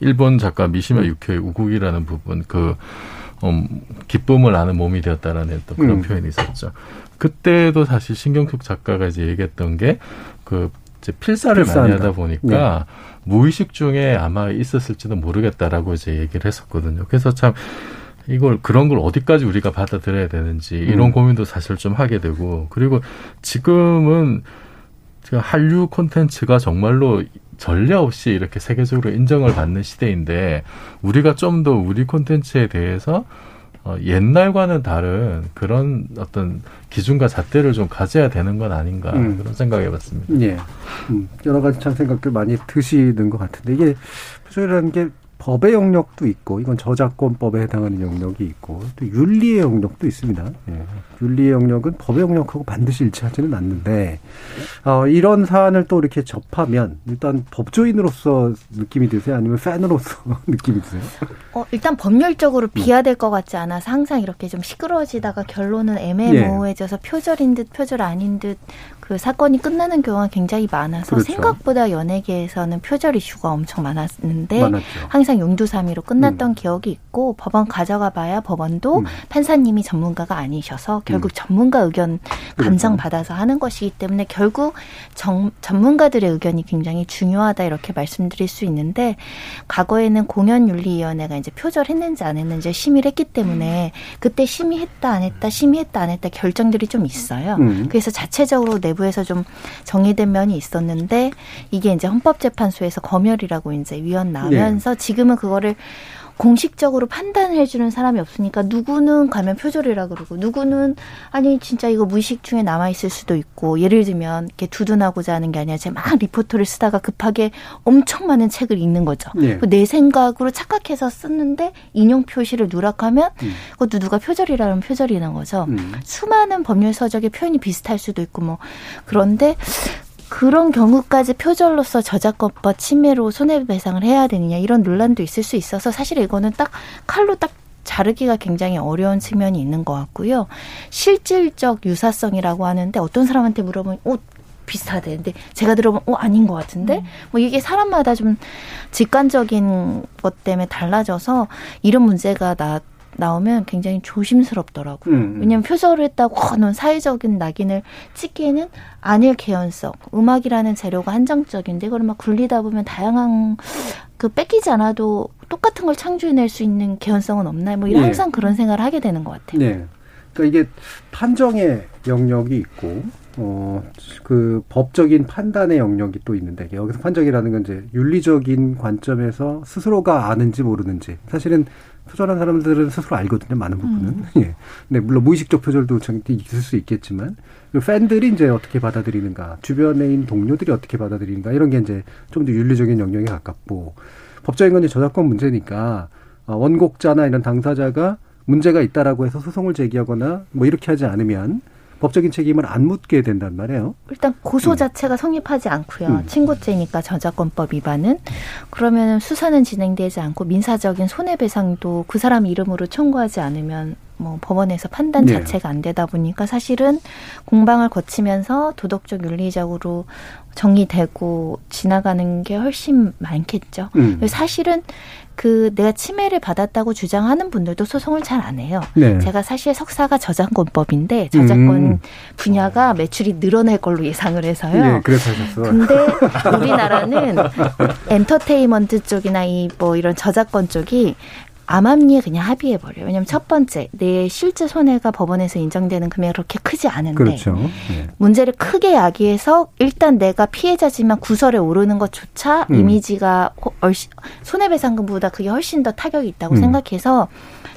일본 작가 미시마 유키의 우국이라는 부분, 기쁨을 아는 몸이 되었다라는 또 그런 표현이 있었죠. 그때도 사실 신경숙 작가가 이제 얘기했던 게 이제 필사를 많이 하다 보니까 무의식 중에 아마 있었을지도 모르겠다라고 이제 얘기를 했었거든요. 그래서 참 그런 걸 어디까지 우리가 받아들여야 되는지 이런 고민도 사실 좀 하게 되고, 그리고 지금은 한류 콘텐츠가 정말로 전례 없이 이렇게 세계적으로 인정을 받는 시대인데 우리가 좀 더 우리 콘텐츠에 대해서 옛날과는 다른 그런 어떤 기준과 잣대를 좀 가져야 되는 건 아닌가 그런 생각해봤습니다. 예. 여러 가지 참 생각들 많이 드시는 것 같은데 이게 표절이라는 게 법의 영역도 있고 이건 저작권법에 해당하는 영역이 있고 또 윤리의 영역도 있습니다. 예. 윤리의 영역은 법의 영역하고 반드시 일치하지는 않는데 이런 사안을 또 이렇게 접하면 일단 법조인으로서 느낌이 드세요? 아니면 팬으로서 느낌이 드세요? 일단 법률적으로 비하될 것 같지 않아서 항상 이렇게 좀 시끄러워지다가 결론은 애매모호해져서 표절인 듯 표절 아닌 듯 그 사건이 끝나는 경우가 굉장히 많아서 그렇죠. 생각보다 연예계에서는 표절 이슈가 엄청 많았는데 많았죠. 항상 용두사미로 끝났던 기억이 있고 법원 가져가 봐야 법원도 판사님이 전문가가 아니셔서 결국 전문가 의견 감정받아서 하는 것이기 때문에 결국 전문가들의 의견이 굉장히 중요하다 이렇게 말씀드릴 수 있는데 과거에는 공연윤리위원회가 이제 표절했는지 안 했는지 심의를 했기 때문에 그때 심의했다 안 했다 결정들이 좀 있어요. 그래서 자체적으로 내부에서 좀 정의된 면이 있었는데 이게 이제 헌법재판소에서 검열이라고 이제 위원 나면서 지금은 그거를 공식적으로 판단해 주는 사람이 없으니까 누구는 가면 표절이라 그러고 누구는 아니 진짜 이거 무의식 중에 남아 있을 수도 있고 예를 들면 이렇게 두둔하고자 하는 게 아니라 제가 막 리포터를 쓰다가 급하게 엄청 많은 책을 읽는 거죠. 네. 내 생각으로 착각해서 썼는데 인용 표시를 누락하면 그것도 누가 표절이라면 표절이 난 거죠. 수많은 법률 서적의 표현이 비슷할 수도 있고 뭐 그런데 그런 경우까지 표절로서 저작권법 침해로 손해배상을 해야 되느냐 이런 논란도 있을 수 있어서 사실 이거는 딱 칼로 딱 자르기가 굉장히 어려운 측면이 있는 것 같고요. 실질적 유사성이라고 하는데 어떤 사람한테 물어보면 비슷하대. 근데 제가 들어보면 아닌 것 같은데 뭐 이게 사람마다 좀 직관적인 것 때문에 달라져서 이런 문제가 나오면 굉장히 조심스럽더라고요. 왜냐하면 표절을 했다고 하는 사회적인 낙인을 찍기에는 아닐 개연성, 음악이라는 재료가 한정적인데 그걸 막 굴리다 보면 다양한 그 뺏기지 않아도 똑같은 걸 창조해낼 수 있는 개연성은 없나요? 뭐 이런 항상 그런 생각을 하게 되는 것 같아요. 네, 그러니까 이게 판정의 영역이 있고 그 법적인 판단의 영역이 또 있는데 여기서 판정이라는 건 이제 윤리적인 관점에서 스스로가 아는지 모르는지 사실은 표절한 사람들은 스스로 알거든요, 많은 부분은. 예. 네, 물론 무의식적 표절도 있을 수 있겠지만, 팬들이 이제 어떻게 받아들이는가, 주변에 있는 동료들이 어떻게 받아들이는가, 이런 게 이제 좀 더 윤리적인 영역에 가깝고, 법적인 건 이제 저작권 문제니까, 원곡자나 이런 당사자가 문제가 있다라고 해서 소송을 제기하거나, 뭐 이렇게 하지 않으면, 법적인 책임을 안 묻게 된단 말이에요. 일단 고소 자체가 성립하지 않고요. 친고죄니까 저작권법 위반은. 그러면 수사는 진행되지 않고 민사적인 손해배상도 그 사람 이름으로 청구하지 않으면 뭐 법원에서 판단 자체가 안 되다 보니까 사실은 공방을 거치면서 도덕적 윤리적으로 정리되고 지나가는 게 훨씬 많겠죠. 사실은 그 내가 침해를 받았다고 주장하는 분들도 소송을 잘 안 해요. 네. 제가 사실 석사가 저작권법인데 저작권 분야가 매출이 늘어날 걸로 예상을 해서요. 네, 그래서 하셨어요. 근데 우리나라는 엔터테인먼트 쪽이나 이런 저작권 쪽이 암암리에 그냥 합의해버려요. 왜냐하면 첫 번째, 내 실제 손해가 법원에서 인정되는 금액이 그렇게 크지 않은데 그렇죠. 예. 문제를 크게 야기해서 일단 내가 피해자지만 구설에 오르는 것조차 이미지가 손해배상금보다 그게 훨씬 더 타격이 있다고 생각해서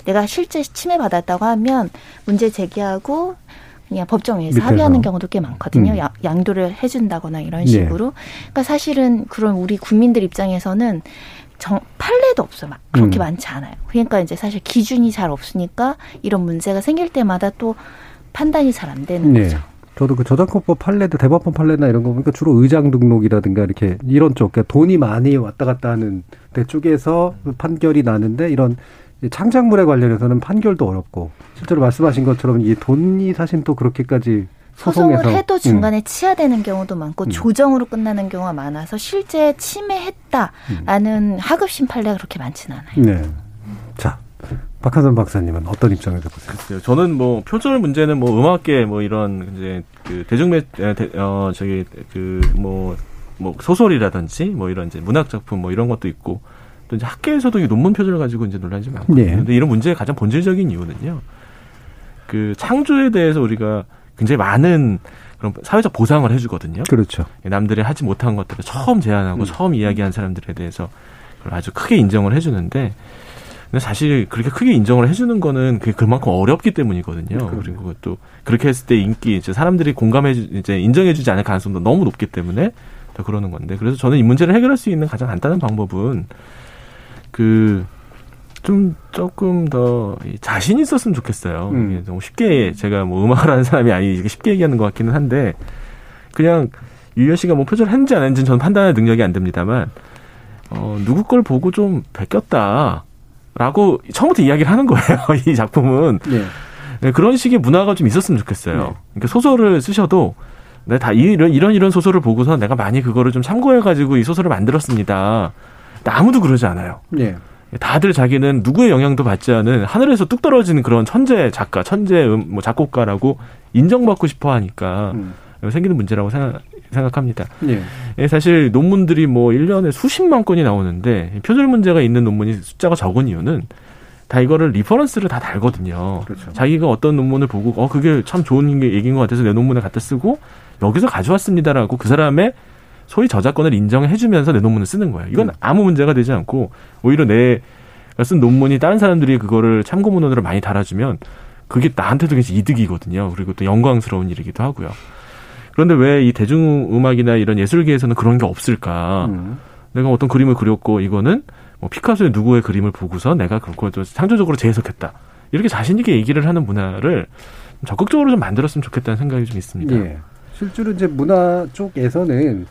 내가 실제 침해받았다고 하면 문제 제기하고 그냥 법정에서 밑에서. 합의하는 경우도 꽤 많거든요. 양도를 해준다거나 이런 식으로. 그러니까 사실은 그런 우리 국민들 입장에서는 판례도 없어요. 막 그렇게 많지 않아요. 그러니까 이제 사실 기준이 잘 없으니까 이런 문제가 생길 때마다 또 판단이 잘 안 되는 거죠. 저도 그 저작권법 판례도 대법원 판례나 이런 거 보니까 주로 의장 등록이라든가 이렇게 이런 쪽, 그러니까 돈이 많이 왔다 갔다 하는 데 쪽에서 판결이 나는데 이런 창작물에 관련해서는 판결도 어렵고 실제로 말씀하신 것처럼 이 돈이 사실 또 그렇게까지 소송을 해도 중간에 치야되는 경우도 많고 조정으로 끝나는 경우가 많아서 실제 침해했다라는 하급심 판례가 그렇게 많지는 않아요. 네. 자, 박한선 박사님은 어떤 입장에서 보세요? 저는 뭐 표절 문제는 뭐 음악계 뭐 이런 이제 그 소설이라든지 뭐 이런 이제 문학 작품 뭐 이런 것도 있고 또 이제 학계에서도 이 논문 표절 가지고 이제 논란이 좀 많거든요. 그런데 이런 문제의 가장 본질적인 이유는요. 그 창조에 대해서 우리가 굉장히 많은 그럼 사회적 보상을 해주거든요. 그렇죠. 남들이 하지 못한 것들을 처음 제안하고 처음 이야기한 사람들에 대해서 그걸 아주 크게 인정을 해주는데, 근데 사실 그렇게 크게 인정을 해주는 거는 그게 그만큼 어렵기 때문이거든요. 그렇군요. 그리고 또 그렇게 했을 때 인기, 이제 사람들이 이제 인정해주지 않을 가능성도 너무 높기 때문에 더 그러는 건데, 그래서 저는 이 문제를 해결할 수 있는 가장 간단한 방법은 조금 더 자신 있었으면 좋겠어요. 이게 너무 쉽게, 제가 뭐 음악을 하는 사람이 아니니까 쉽게 얘기하는 것 같기는 한데, 그냥 유열 씨가 뭐 표절을 했는지 안 했는지는 저는 판단할 능력이 안 됩니다만, 누구 걸 보고 좀 베꼈다라고 처음부터 이야기를 하는 거예요. 이 작품은. 네. 네, 그런 식의 문화가 좀 있었으면 좋겠어요. 네. 그러니까 소설을 쓰셔도 내가 다 이런 소설을 보고서 내가 많이 그거를 좀 참고해가지고 이 소설을 만들었습니다. 아무도 그러지 않아요. 네. 다들 자기는 누구의 영향도 받지 않은 하늘에서 뚝 떨어지는 그런 천재 작가, 천재 뭐 작곡가라고 인정받고 싶어 하니까 생기는 문제라고 생각합니다. 예. 사실 논문들이 뭐 1년에 수십만 건이 나오는데 표절 문제가 있는 논문이 숫자가 적은 이유는 다 이거를 리퍼런스를 다 달거든요. 그렇죠. 자기가 어떤 논문을 보고 그게 참 좋은 얘기인 것 같아서 내 논문에 갖다 쓰고 여기서 가져왔습니다라고 그 사람의 소위 저작권을 인정해주면서 내 논문을 쓰는 거예요. 이건 아무 문제가 되지 않고, 오히려 내가 쓴 논문이 다른 사람들이 그거를 참고문헌으로 많이 달아주면 그게 나한테도 굉장히 이득이거든요. 그리고 또 영광스러운 일이기도 하고요. 그런데 왜 이 대중음악이나 이런 예술계에서는 그런 게 없을까? 내가 어떤 그림을 그렸고 이거는 뭐 피카소의 누구의 그림을 보고서 내가 그걸 좀 창조적으로 재해석했다. 이렇게 자신 있게 얘기를 하는 문화를 적극적으로 좀 만들었으면 좋겠다는 생각이 좀 있습니다. 예. 실제로 이제 문화 쪽에서는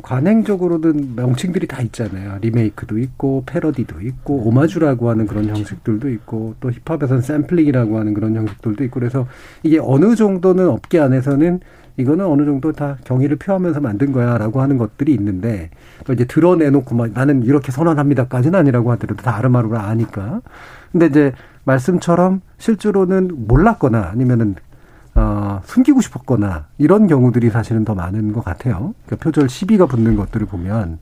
관행적으로든 명칭들이 다 있잖아요. 리메이크도 있고 패러디도 있고 오마주라고 하는 그런 형식들도 있고 또 힙합에서는 샘플링이라고 하는 그런 형식들도 있고, 그래서 이게 어느 정도는 업계 안에서는 이거는 어느 정도 다 경의를 표하면서 만든 거야라고 하는 것들이 있는데, 또 이제 드러내놓고 막 나는 이렇게 선언합니다까지는 아니라고 하더라도 다 아름아름라 아니까. 근데 이제 말씀처럼 실제로는 몰랐거나 아니면은 숨기고 싶었거나 이런 경우들이 사실은 더 많은 것 같아요. 그러니까 표절 시비가 붙는 것들을 보면,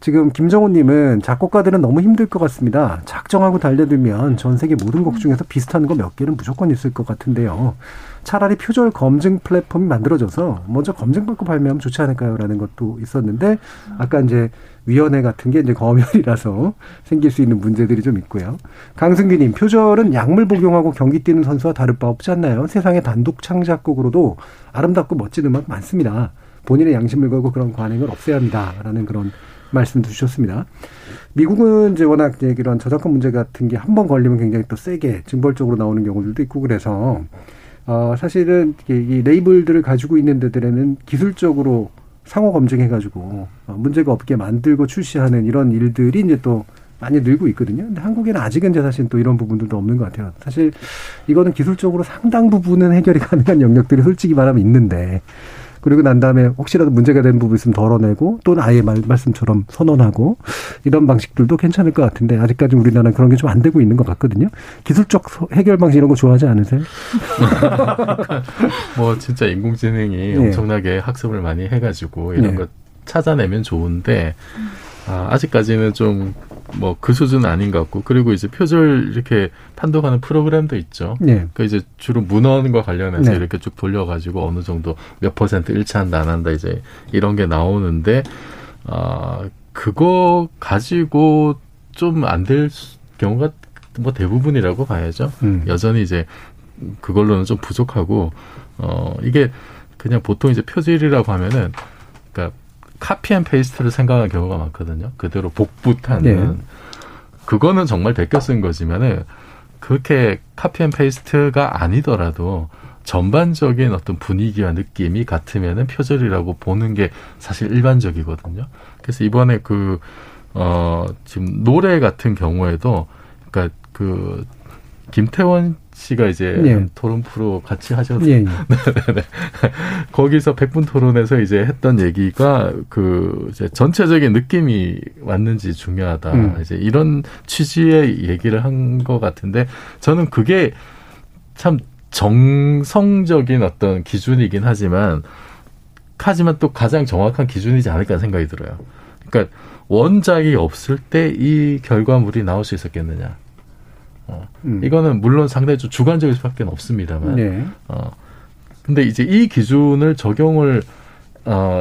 지금 김정호님은 작곡가들은 너무 힘들 것 같습니다. 작정하고 달려들면 전 세계 모든 곡 중에서 비슷한 거 몇 개는 무조건 있을 것 같은데요. 차라리 표절 검증 플랫폼이 만들어져서 먼저 검증받고 발매하면 좋지 않을까요?라는 것도 있었는데, 아까 이제 위원회 같은 게 이제 검열이라서 생길 수 있는 문제들이 좀 있고요. 강승규님, 표절은 약물 복용하고 경기 뛰는 선수와 다를 바 없지 않나요? 세상에 단독 창작곡으로도 아름답고 멋진 음악 많습니다. 본인의 양심을 걸고 그런 관행을 없애야 합니다.라는 그런 말씀도 주셨습니다. 미국은 이제 워낙 이제 이런 저작권 문제 같은 게 한 번 걸리면 굉장히 또 세게 징벌적으로 나오는 경우들도 있고, 그래서 사실은 이 레이블들을 가지고 있는 데들에는 기술적으로 상호 검증해가지고 문제가 없게 만들고 출시하는 이런 일들이 이제 또 많이 늘고 있거든요. 근데 한국에는 아직은 이제 사실 또 이런 부분들도 없는 것 같아요. 사실 이거는 기술적으로 상당 부분은 해결이 가능한 영역들이 솔직히 말하면 있는데, 그리고 난 다음에 혹시라도 문제가 된 부분 있으면 덜어내고 또는 아예 말씀처럼 선언하고 이런 방식들도 괜찮을 것 같은데, 아직까지 우리나라는 그런 게 좀 안 되고 있는 것 같거든요. 기술적 해결 방식 이런 거 좋아하지 않으세요? 뭐 진짜 인공지능이 엄청나게 학습을 많이 해가지고 이런 거 찾아내면 좋은데, 아직까지는 좀 뭐 그 수준은 아닌 것 같고, 그리고 이제 표절 이렇게 판독하는 프로그램도 있죠. 그러니까 이제 주로 문헌과 관련해서 이렇게 쭉 돌려가지고 어느 정도 몇 퍼센트 일치한다 안 한다 이제 이런 게 나오는데, 그거 가지고 좀 안 될 경우가 뭐 대부분이라고 봐야죠. 여전히 이제 그걸로는 좀 부족하고, 이게 그냥 보통 이제 표절이라고 하면은 그러니까 카피앤페이스트를 생각하는 경우가 많거든요. 그대로 복붙하는. 그거는 정말 베껴 쓴 거지만은, 그렇게 카피앤페이스트가 아니더라도 전반적인 어떤 분위기와 느낌이 같으면은 표절이라고 보는 게 사실 일반적이거든요. 그래서 이번에 지금 노래 같은 경우에도, 그러니까 김태원 씨가 이제 토론 프로 같이 하셨는데 거기서 100분 토론에서 이제 했던 얘기가 이제 전체적인 느낌이 왔는지 중요하다. 이제 이런 취지의 얘기를 한 것 같은데, 저는 그게 참 정성적인 어떤 기준이긴 하지만 또 가장 정확한 기준이지 않을까 생각이 들어요. 그러니까 원작이 없을 때 이 결과물이 나올 수 있었겠느냐. 이거는 물론 상당히 좀 주관적일 수밖에 없습니다만, 근데 이제 이 기준을 적용을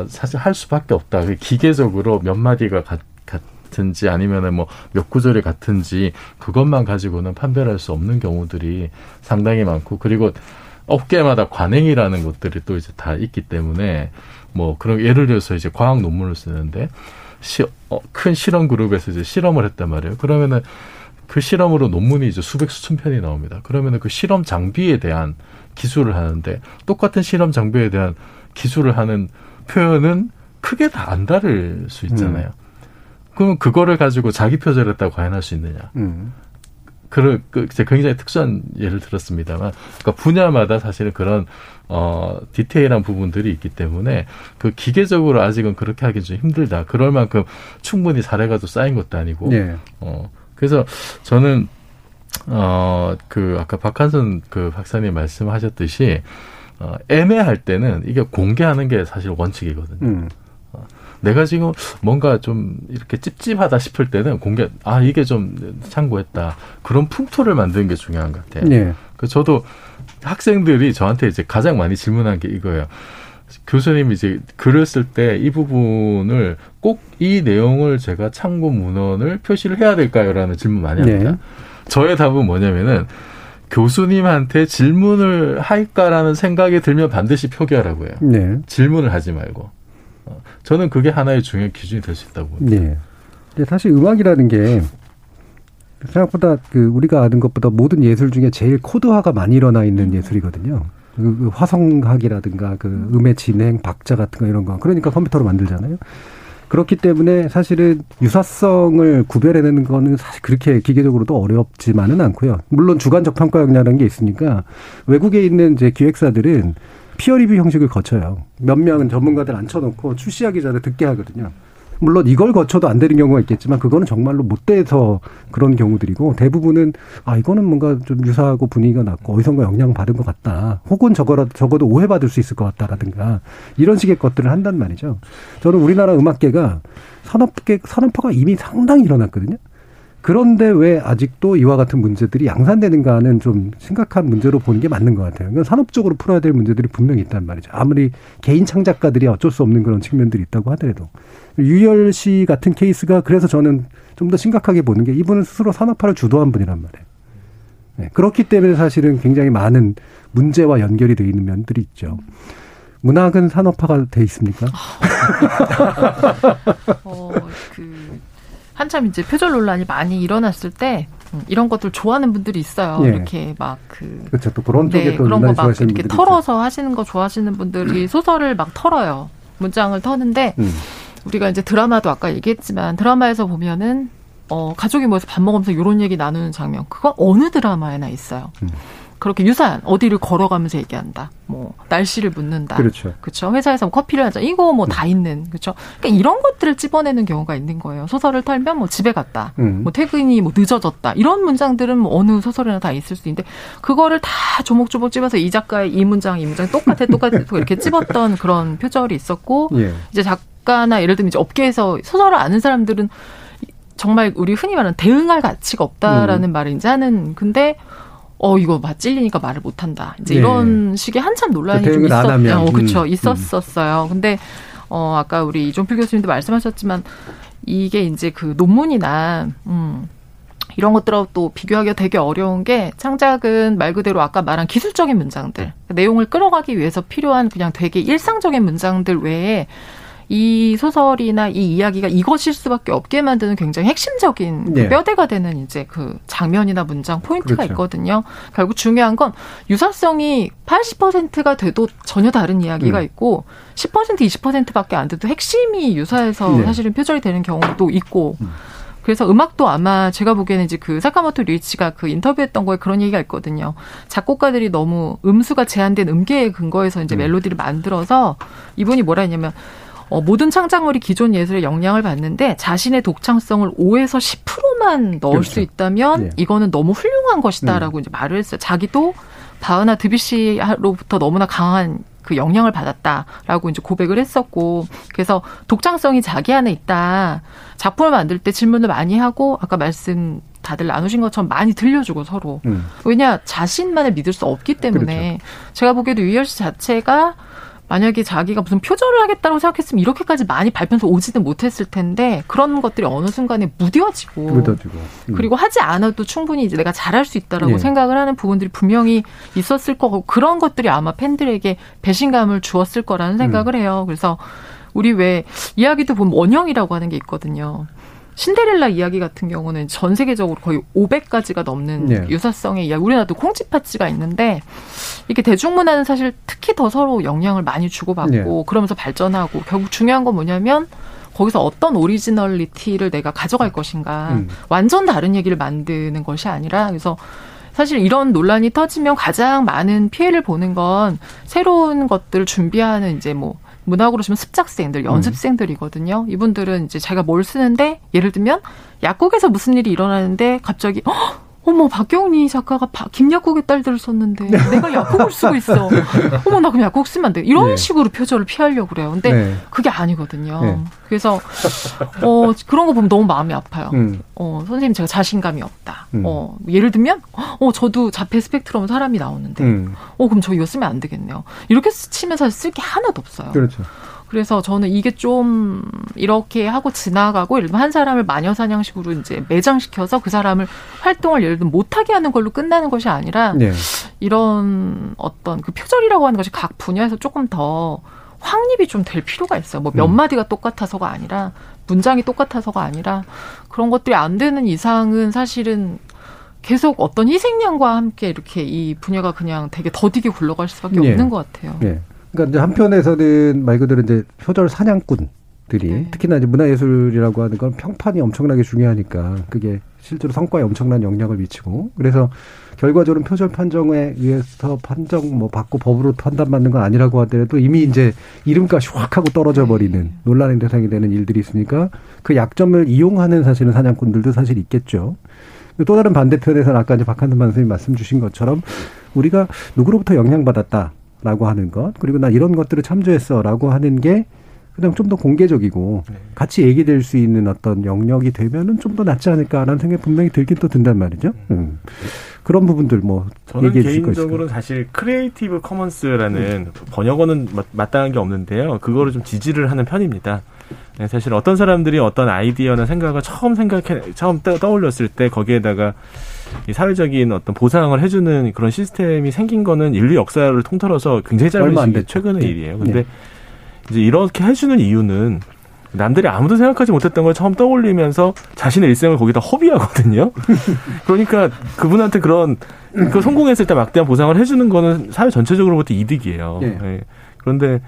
사실 할 수밖에 없다. 기계적으로 몇 마디가 같은지 아니면은 뭐 몇 구절이 같은지 그것만 가지고는 판별할 수 없는 경우들이 상당히 많고, 그리고 업계마다 관행이라는 것들이 또 이제 다 있기 때문에 뭐 그런, 예를 들어서 이제 과학 논문을 쓰는데 큰 실험 그룹에서 이제 실험을 했단 말이에요. 그러면은 그 실험으로 논문이 이제 수백 수천 편이 나옵니다. 그러면은 그 실험 장비에 대한 기술을 하는데, 똑같은 실험 장비에 대한 기술을 하는 표현은 크게 다 안 다를 수 있잖아요. 그럼 그거를 가지고 자기 표절했다고 과연할 수 있느냐? 굉장히 특수한 예를 들었습니다만, 그러니까 분야마다 사실은 그런 디테일한 부분들이 있기 때문에 그 기계적으로 아직은 그렇게 하긴 좀 힘들다. 그럴 만큼 충분히 사례가 또 쌓인 것도 아니고. 네. 그래서 저는 아까 박한선 그 박사님 말씀하셨듯이 애매할 때는 이게 공개하는 게 사실 원칙이거든요. 내가 지금 뭔가 좀 이렇게 찝찝하다 싶을 때는 공개, 이게 좀 참고했다. 그런 풍토를 만드는 게 중요한 것 같아요. 네. 그 저도 학생들이 저한테 이제 가장 많이 질문한 게 이거예요. 교수님이 이제 글을 쓸 때 이 부분을 꼭 이 내용을 제가 참고 문헌을 표시를 해야 될까요?라는 질문 많이 합니다. 네. 저의 답은 뭐냐면은 교수님한테 질문을 할까라는 생각이 들면 반드시 표기하라고요. 네. 질문을 하지 말고. 저는 그게 하나의 중요한 기준이 될 수 있다고 봅니다. 네. 근데 사실 음악이라는 게 생각보다 우리가 아는 것보다 모든 예술 중에 제일 코드화가 많이 일어나 있는 예술이거든요. 그 화성학이라든가 그 음의 진행, 박자 같은 거 이런 거. 그러니까 컴퓨터로 만들잖아요. 그렇기 때문에 사실은 유사성을 구별해내는 거는 사실 그렇게 기계적으로도 어렵지만은 않고요. 물론 주관적 평가 역량이라는 게 있으니까 외국에 있는 이제 기획사들은 피어리뷰 형식을 거쳐요. 몇 명은 전문가들 앉혀놓고 출시하기 전에 듣게 하거든요. 물론 이걸 거쳐도 안 되는 경우가 있겠지만 그거는 정말로 못 돼서 그런 경우들이고, 대부분은 이거는 뭔가 좀 유사하고 분위기가 났고 어디선가 영향받은 것 같다. 혹은 적어도 오해받을 수 있을 것 같다라든가 이런 식의 것들을 한단 말이죠. 저는 우리나라 음악계가 산업화가 이미 상당히 일어났거든요. 그런데 왜 아직도 이와 같은 문제들이 양산되는가는 좀 심각한 문제로 보는 게 맞는 것 같아요. 그러니까 산업적으로 풀어야 될 문제들이 분명히 있단 말이죠. 아무리 개인 창작가들이 어쩔 수 없는 그런 측면들이 있다고 하더라도. 유열 씨 같은 케이스가 그래서 저는 좀 더 심각하게 보는 게, 이분은 스스로 산업화를 주도한 분이란 말이에요. 네. 그렇기 때문에 사실은 굉장히 많은 문제와 연결이 되어 있는 면들이 있죠. 문학은 산업화가 돼 있습니까? 한참 이제 표절 논란이 많이 일어났을 때 이런 것들 좋아하는 분들이 있어요. 예. 이렇게 막 그렇죠. 또 그런 쪽에 또 그런 거 막 이렇게 털어서 있어요. 하시는 거 좋아하시는 분들이 소설을 막 털어요. 문장을 터는데 우리가 이제 드라마도 아까 얘기했지만 드라마에서 보면은 가족이 모여서 밥 먹으면서 이런 얘기 나누는 장면, 그건 어느 드라마에나 있어요. 그렇게 유사한, 어디를 걸어가면서 얘기한다, 뭐 날씨를 묻는다, 그렇죠. 회사에서 커피를 하자, 이거 뭐 다 있는, 그렇죠. 그러니까 이런 것들을 집어내는 경우가 있는 거예요. 소설을 털면 뭐 집에 갔다, 뭐 퇴근이 뭐 늦어졌다, 이런 문장들은 뭐 어느 소설이나 다 있을 수 있는데 그거를 다 조목조목 집어서 이 작가의 이 문장, 이 문장 똑같아 이렇게 집었던 그런 표절이 있었고, 예. 이제 작가나 예를 들면 이제 업계에서 소설을 아는 사람들은 정말 우리 흔히 말하는 대응할 가치가 없다라는 말을 이제 하는, 근데 이거 찔리니까 말을 못한다. 이제 네. 이런 식의 한참 논란이 좀 있었어요. 있었었어요. 근데, 아까 우리 이종필 교수님도 말씀하셨지만, 이게 이제 그 논문이나, 이런 것들하고 또 비교하기가 되게 어려운 게, 창작은 말 그대로 아까 말한 기술적인 문장들, 내용을 끌어가기 위해서 필요한 그냥 되게 일상적인 문장들 외에, 이 소설이나 이 이야기가 이것일 수밖에 없게 만드는 굉장히 핵심적인 네. 뼈대가 되는 이제 그 장면이나 문장 포인트가 그렇죠. 있거든요. 결국 중요한 건 유사성이 80%가 돼도 전혀 다른 이야기가 있고 10%, 20%밖에 안 돼도 핵심이 유사해서 네. 사실은 표절이 되는 경우도 있고 그래서 음악도 아마 제가 보기에는 이제 그 사카모토 류이치가 그 인터뷰했던 거에 그런 얘기가 있거든요. 작곡가들이 너무 음수가 제한된 음계에 근거해서 이제 멜로디를 만들어서, 이분이 뭐라 했냐면 모든 창작물이 기존 예술의 영향을 받는데 자신의 독창성을 5에서 10%만 넣을 그렇죠. 수 있다면 예. 이거는 너무 훌륭한 것이다라고 이제 말을 했어요. 자기도 바흐나 드뷔시로부터 너무나 강한 그 영향을 받았다라고 이제 고백을 했었고, 그래서 독창성이 자기 안에 있다. 작품을 만들 때 질문을 많이 하고, 아까 말씀 다들 나누신 것처럼 많이 들려주고 서로. 왜냐 자신만을 믿을 수 없기 때문에. 그렇죠. 제가 보기에도 유열 씨 자체가 만약에 자기가 무슨 표절을 하겠다고 생각했으면 이렇게까지 많이 발표해서 오지는 못했을 텐데 그런 것들이 어느 순간에 무뎌지고. 그리고 하지 않아도 충분히 이제 내가 잘할 수 있다라고 생각을 하는 부분들이 분명히 있었을 거고 그런 것들이 아마 팬들에게 배신감을 주었을 거라는 생각을 해요. 그래서 우리 왜 이야기도 보면 원형이라고 하는 게 있거든요. 신데렐라 이야기 같은 경우는 전 세계적으로 거의 500가지가 넘는 유사성의 이야기. 우리나라도 콩쥐팥쥐가 있는데 이렇게 대중문화는 사실 특히 더 서로 영향을 많이 주고받고 그러면서 발전하고 결국 중요한 건 뭐냐면 거기서 어떤 오리지널리티를 내가 가져갈 것인가. 완전 다른 얘기를 만드는 것이 아니라. 그래서 사실 이런 논란이 터지면 가장 많은 피해를 보는 건 새로운 것들을 준비하는 이제 뭐 문학으로 치면 습작생들, 연습생들이거든요. 이분들은 이제 제가 뭘 쓰는데 예를 들면 약국에서 무슨 일이 일어나는데 갑자기 어머 박경리 작가가 김약국의 딸들을 썼는데 내가 약국을 쓰고 있어. 어머 나 그럼 약국 쓰면 안 돼. 이런 식으로 표절을 피하려고 그래요. 근데 그게 아니거든요. 그래서 그런 거 보면 너무 마음이 아파요. 선생님 제가 자신감이 없다. 예를 들면 저도 자폐 스펙트럼 사람이 나오는데 그럼 저 이거 쓰면 안 되겠네요. 이렇게 치면 사실 쓸 게 하나도 없어요. 그렇죠. 그래서 저는 이게 좀 이렇게 하고 지나가고 예를 들면 한 사람을 마녀사냥식으로 이제 매장시켜서 그 사람을 활동을 예를 들면 못하게 하는 걸로 끝나는 것이 아니라 이런 어떤 그 표절이라고 하는 것이 각 분야에서 조금 더 확립이 좀 될 필요가 있어요. 뭐 몇 마디가 똑같아서가 아니라 문장이 똑같아서가 아니라 그런 것들이 안 되는 이상은 사실은 계속 어떤 희생양과 함께 이렇게 이 분야가 그냥 되게 더디게 굴러갈 수밖에 없는 것 같아요. 그러니까 이제 한편에서는 말 그대로 이제 표절 사냥꾼들이 특히나 이제 문화예술이라고 하는 건 평판이 엄청나게 중요하니까 그게 실제로 성과에 엄청난 영향을 미치고 그래서 결과적으로 표절 판정에 의해서 판정 뭐 받고 법으로 판단받는 건 아니라고 하더라도 이미 이제 이름값이 확 하고 떨어져 버리는 논란의 대상이 되는 일들이 있으니까 그 약점을 이용하는 사실은 사냥꾼들도 사실 있겠죠. 또 다른 반대편에서는 아까 이제 박한선 선생님이 말씀 주신 것처럼 우리가 누구로부터 영향받았다. 라고 하는 것 그리고 나 이런 것들을 참조했어 라고 하는 게 그냥 좀 더 공개적이고 같이 얘기될 수 있는 어떤 영역이 되면은 좀 더 낫지 않을까라는 생각이 분명히 들긴 또 든단 말이죠. 그런 부분들 뭐 저는 얘기해 주실 거 있을까요? 개인적으로는 사실 크리에이티브 커먼스라는 번역어는 마땅한 게 없는데요. 그거를 좀 지지를 하는 편입니다. 사실 어떤 사람들이 어떤 아이디어나 생각을 처음 떠올렸을 때 거기에다가 이 사회적인 어떤 보상을 해주는 그런 시스템이 생긴 거는 인류 역사를 통틀어서 굉장히 짧은 최근의 일이에요. 그런데 이제 이렇게 해주는 이유는 남들이 아무도 생각하지 못했던 걸 처음 떠올리면서 자신의 일생을 거기다 허비하거든요. 그러니까 그분한테 그 성공했을 때 막대한 보상을 해주는 거는 사회 전체적으로부터 이득이에요. 그런데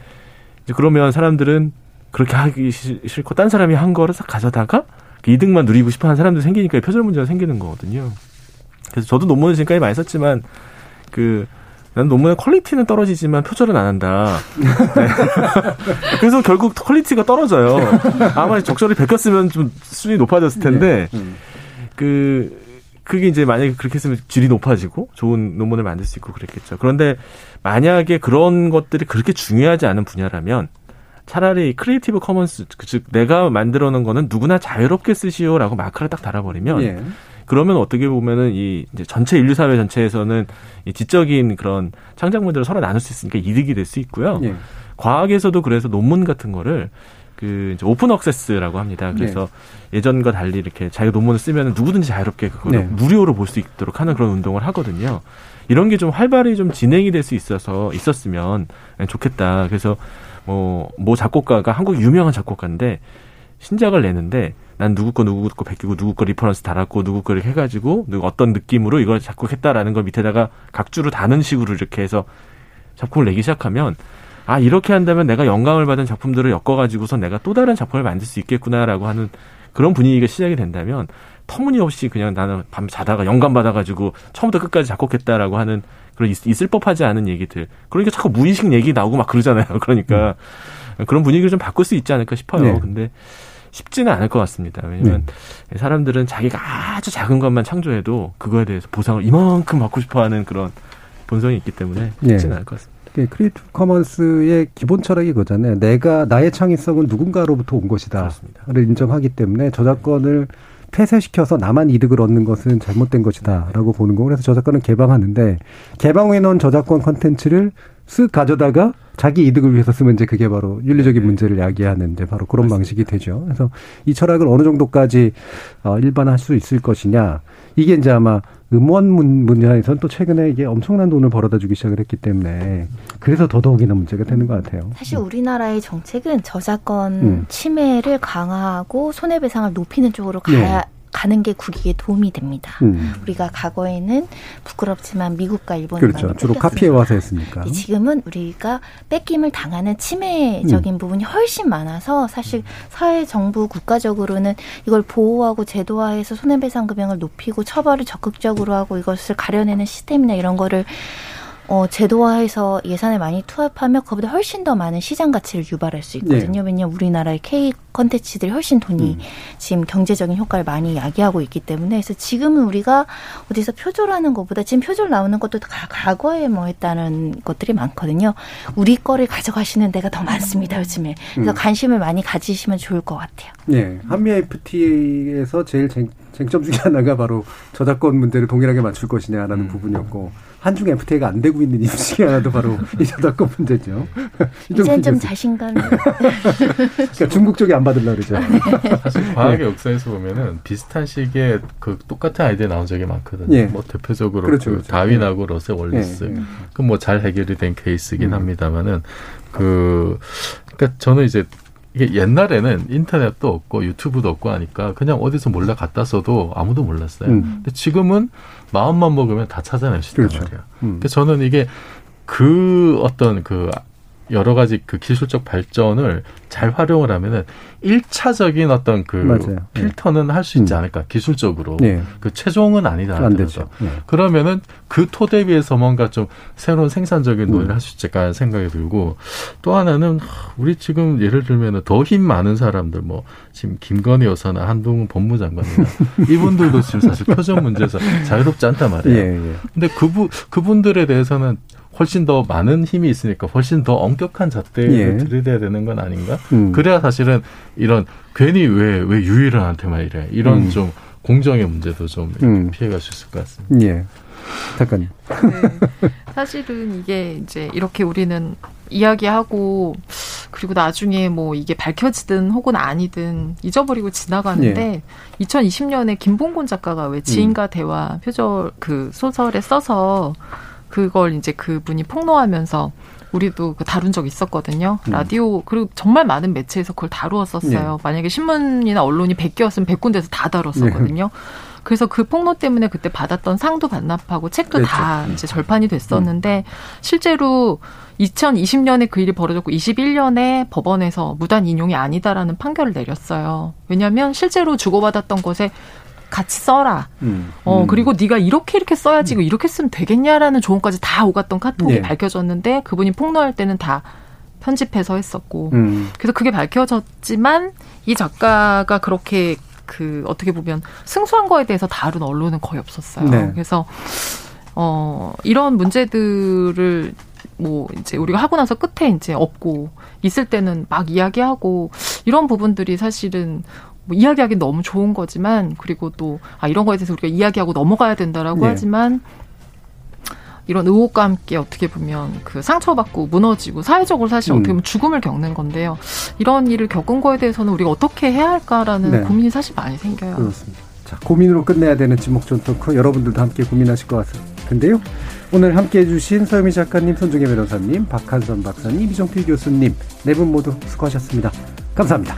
이제 그러면 사람들은 그렇게 하기 싫고 딴 사람이 한 거를 싹 가져다가 그 이득만 누리고 싶어 하는 사람들이 생기니까 표절 문제가 생기는 거거든요. 그래서 저도 논문을 지금까지 많이 썼지만 나는 논문의 퀄리티는 떨어지지만 표절은 안 한다. 그래서 결국 퀄리티가 떨어져요. 아마 적절히 베꼈으면 좀 수준이 높아졌을 텐데 그게 이제 만약에 그렇게 했으면 질이 높아지고 좋은 논문을 만들 수 있고 그랬겠죠. 그런데 만약에 그런 것들이 그렇게 중요하지 않은 분야라면 차라리 크리에이티브 커먼스, 즉 내가 만들어 놓은 거는 누구나 자유롭게 쓰시오라고 마크를 딱 달아버리면 그러면 어떻게 보면은 이 이제 전체 인류 사회 전체에서는 이 지적인 그런 창작물들을 서로 나눌 수 있으니까 이득이 될 수 있고요. 과학에서도 그래서 논문 같은 거를 그 이제 오픈 억세스라고 합니다. 그래서 예전과 달리 이렇게 자기 논문을 쓰면은 누구든지 자유롭게 그거를 무료로 볼 수 있도록 하는 그런 운동을 하거든요. 이런 게 좀 활발히 좀 진행이 될 수 있었으면 좋겠다. 그래서 뭐 작곡가가 한국 유명한 작곡가인데 신작을 내는데 난 누구 거 베끼고 누구 거 리퍼런스 달았고 누구 거 이렇게 해가지고 어떤 느낌으로 이걸 작곡했다라는 걸 밑에다가 각주로 다는 식으로 이렇게 해서 작품을 내기 시작하면 아 이렇게 한다면 내가 영감을 받은 작품들을 엮어가지고서 내가 또 다른 작품을 만들 수 있겠구나라고 하는 그런 분위기가 시작이 된다면 터무니없이 그냥 나는 밤 자다가 영감 받아가지고 처음부터 끝까지 작곡했다라고 하는 그런 있을 법하지 않은 얘기들. 그러니까 자꾸 무의식 얘기 나오고 막 그러잖아요. 그러니까 그런 분위기를 좀 바꿀 수 있지 않을까 싶어요. 근데 쉽지는 않을 것 같습니다. 왜냐하면 사람들은 자기가 아주 작은 것만 창조해도 그거에 대해서 보상을 이만큼 받고 싶어하는 그런 본성이 있기 때문에 쉽지는 않을 것 같습니다. 크리에이티브 커먼스의 기본 철학이 그거잖아요. 나의 창의성은 누군가로부터 온 것이다. 그렇습니다. 를 인정하기 때문에 저작권을 폐쇄시켜서 나만 이득을 얻는 것은 잘못된 것이다라고 보는 거고, 그래서 저작권은 개방하는데 개방 후에 넣은 저작권 컨텐츠를 쓱 가져다가 자기 이득을 위해서 쓰면 이제 그게 바로 윤리적인 문제를 야기하는 이제 바로 그런 방식이 되죠. 그래서 이 철학을 어느 정도까지 일반화할 수 있을 것이냐, 이게 이제 아마 음원 문화에서는 또 최근에 이게 엄청난 돈을 벌어다 주기 시작을 했기 때문에 그래서 더더욱이나 문제가 되는 것 같아요. 사실 우리나라의 정책은 저작권 침해를 강화하고 손해배상을 높이는 쪽으로 가야 가는 게 국익에 도움이 됩니다. 우리가 과거에는 부끄럽지만 미국과 일본을 그렇죠. 많이 주로 카피에 와서 했으니까. 지금은 우리가 뺏김을 당하는 침해적인 부분이 훨씬 많아서 사실 사회, 정부, 국가적으로는 이걸 보호하고 제도화해서 손해배상 금액을 높이고 처벌을 적극적으로 하고 이것을 가려내는 시스템이나 이런 거를 제도화해서 예산을 많이 투합하면 그보다 훨씬 더 많은 시장 가치를 유발할 수 있거든요. 왜냐하면 우리나라의 K 콘텐츠들이 훨씬 돈이 지금 경제적인 효과를 많이 야기하고 있기 때문에, 그래서 지금은 우리가 어디서 표절하는 것보다 지금 표절 나오는 것도 다 과거에 뭐 했다는 것들이 많거든요. 우리 거를 가져가시는 데가 더 많습니다, 요즘에. 그래서 관심을 많이 가지시면 좋을 것 같아요. 네. 한미 FTA에서 제일 쟁점 중에 하나가 바로 저작권 문제를 동일하게 맞출 것이냐라는 부분이었고, 한중 FTA가 안 되고 있는 이유 중에 하나도 바로 이 저작권 문제죠. 이제는 좀 자신감이. 그러니까 중국 쪽이 안 받으려고 그러죠. 사실 과학의 역사에서 보면은 비슷한 시기에 그 똑같은 아이디어 나온 적이 많거든요. 뭐 대표적으로 그렇죠. 다윈하고 러셀 월리스. 그 뭐 잘 해결이 된 케이스긴 합니다만은 그러니까 저는 이제 이게 옛날에는 인터넷도 없고 유튜브도 없고 하니까 그냥 어디서 몰래 갖다 써도 아무도 몰랐어요. 근데 지금은 마음만 먹으면 다 찾아낼 수 있단 말이에요. 그래서 저는 이게 그 어떤 그 여러 가지 그 기술적 발전을 잘 활용을 하면은 1차적인 어떤 그 필터는 할 수 있지 않을까, 기술적으로. 그 최종은 아니다. 안 되죠. 그러면은 그 토대 위에서 뭔가 좀 새로운 생산적인 논의를 할 수 있을까 생각이 들고, 또 하나는 우리 지금 예를 들면은 더 힘 많은 사람들, 뭐 지금 김건희 여사나 한동훈 법무장관이나 이분들도 지금 사실 표정 문제에서 자유롭지 않단 말이에요. 근데 그분들에 대해서는 훨씬 더 많은 힘이 있으니까 훨씬 더 엄격한 잣대를 들이대야 되는 건 아닌가? 그래야 사실은 이런 괜히 왜 유일한한테만 이래? 이런 좀 공정의 문제도 좀 피해갈 수 있을 것 같습니다. 예. 잠깐요. 네. 사실은 이게 이제 이렇게 우리는 이야기하고 그리고 나중에 뭐 이게 밝혀지든 혹은 아니든 잊어버리고 지나가는데 2020년에 김봉곤 작가가 왜 지인과 대화 표절 그 소설에 써서 그걸 이제 그분이 폭로하면서 우리도 다룬 적이 있었거든요. 라디오 그리고 정말 많은 매체에서 그걸 다루었었어요. 만약에 신문이나 언론이 100개였으면 100군데에서 다 다뤘었거든요. 그래서 그 폭로 때문에 그때 받았던 상도 반납하고 책도 다 이제 절판이 됐었는데 실제로 2020년에 그 일이 벌어졌고 21년에 법원에서 무단 인용이 아니다라는 판결을 내렸어요. 왜냐하면 실제로 주고받았던 것에 같이 써라. 그리고 네가 이렇게 써야지, 이렇게 쓰면 되겠냐라는 조언까지 다 오갔던 카톡이 밝혀졌는데 그분이 폭로할 때는 다 편집해서 했었고. 그래서 그게 밝혀졌지만 이 작가가 그렇게 그 어떻게 보면 승소한 거에 대해서 다룬 언론은 거의 없었어요. 그래서 이런 문제들을 뭐 이제 우리가 하고 나서 끝에 이제 없고 있을 때는 막 이야기하고 이런 부분들이 사실은 뭐 이야기하기는 너무 좋은 거지만, 그리고 또 이런 거에 대해서 우리가 이야기하고 넘어가야 된다라고 하지만 이런 의혹과 함께 어떻게 보면 그 상처받고 무너지고 사회적으로 사실 어떻게 보면 죽음을 겪는 건데요. 이런 일을 겪은 거에 대해서는 우리가 어떻게 해야 할까라는 고민이 사실 많이 생겨요. 그렇습니다. 자, 고민으로 끝내야 되는 지목전 토크, 여러분들도 함께 고민하실 것 같은데요. 오늘 함께해 주신 서혜미 작가님, 손정희 변호사님, 박한선 박사님, 이종필 교수님 네 분 모두 수고하셨습니다. 감사합니다.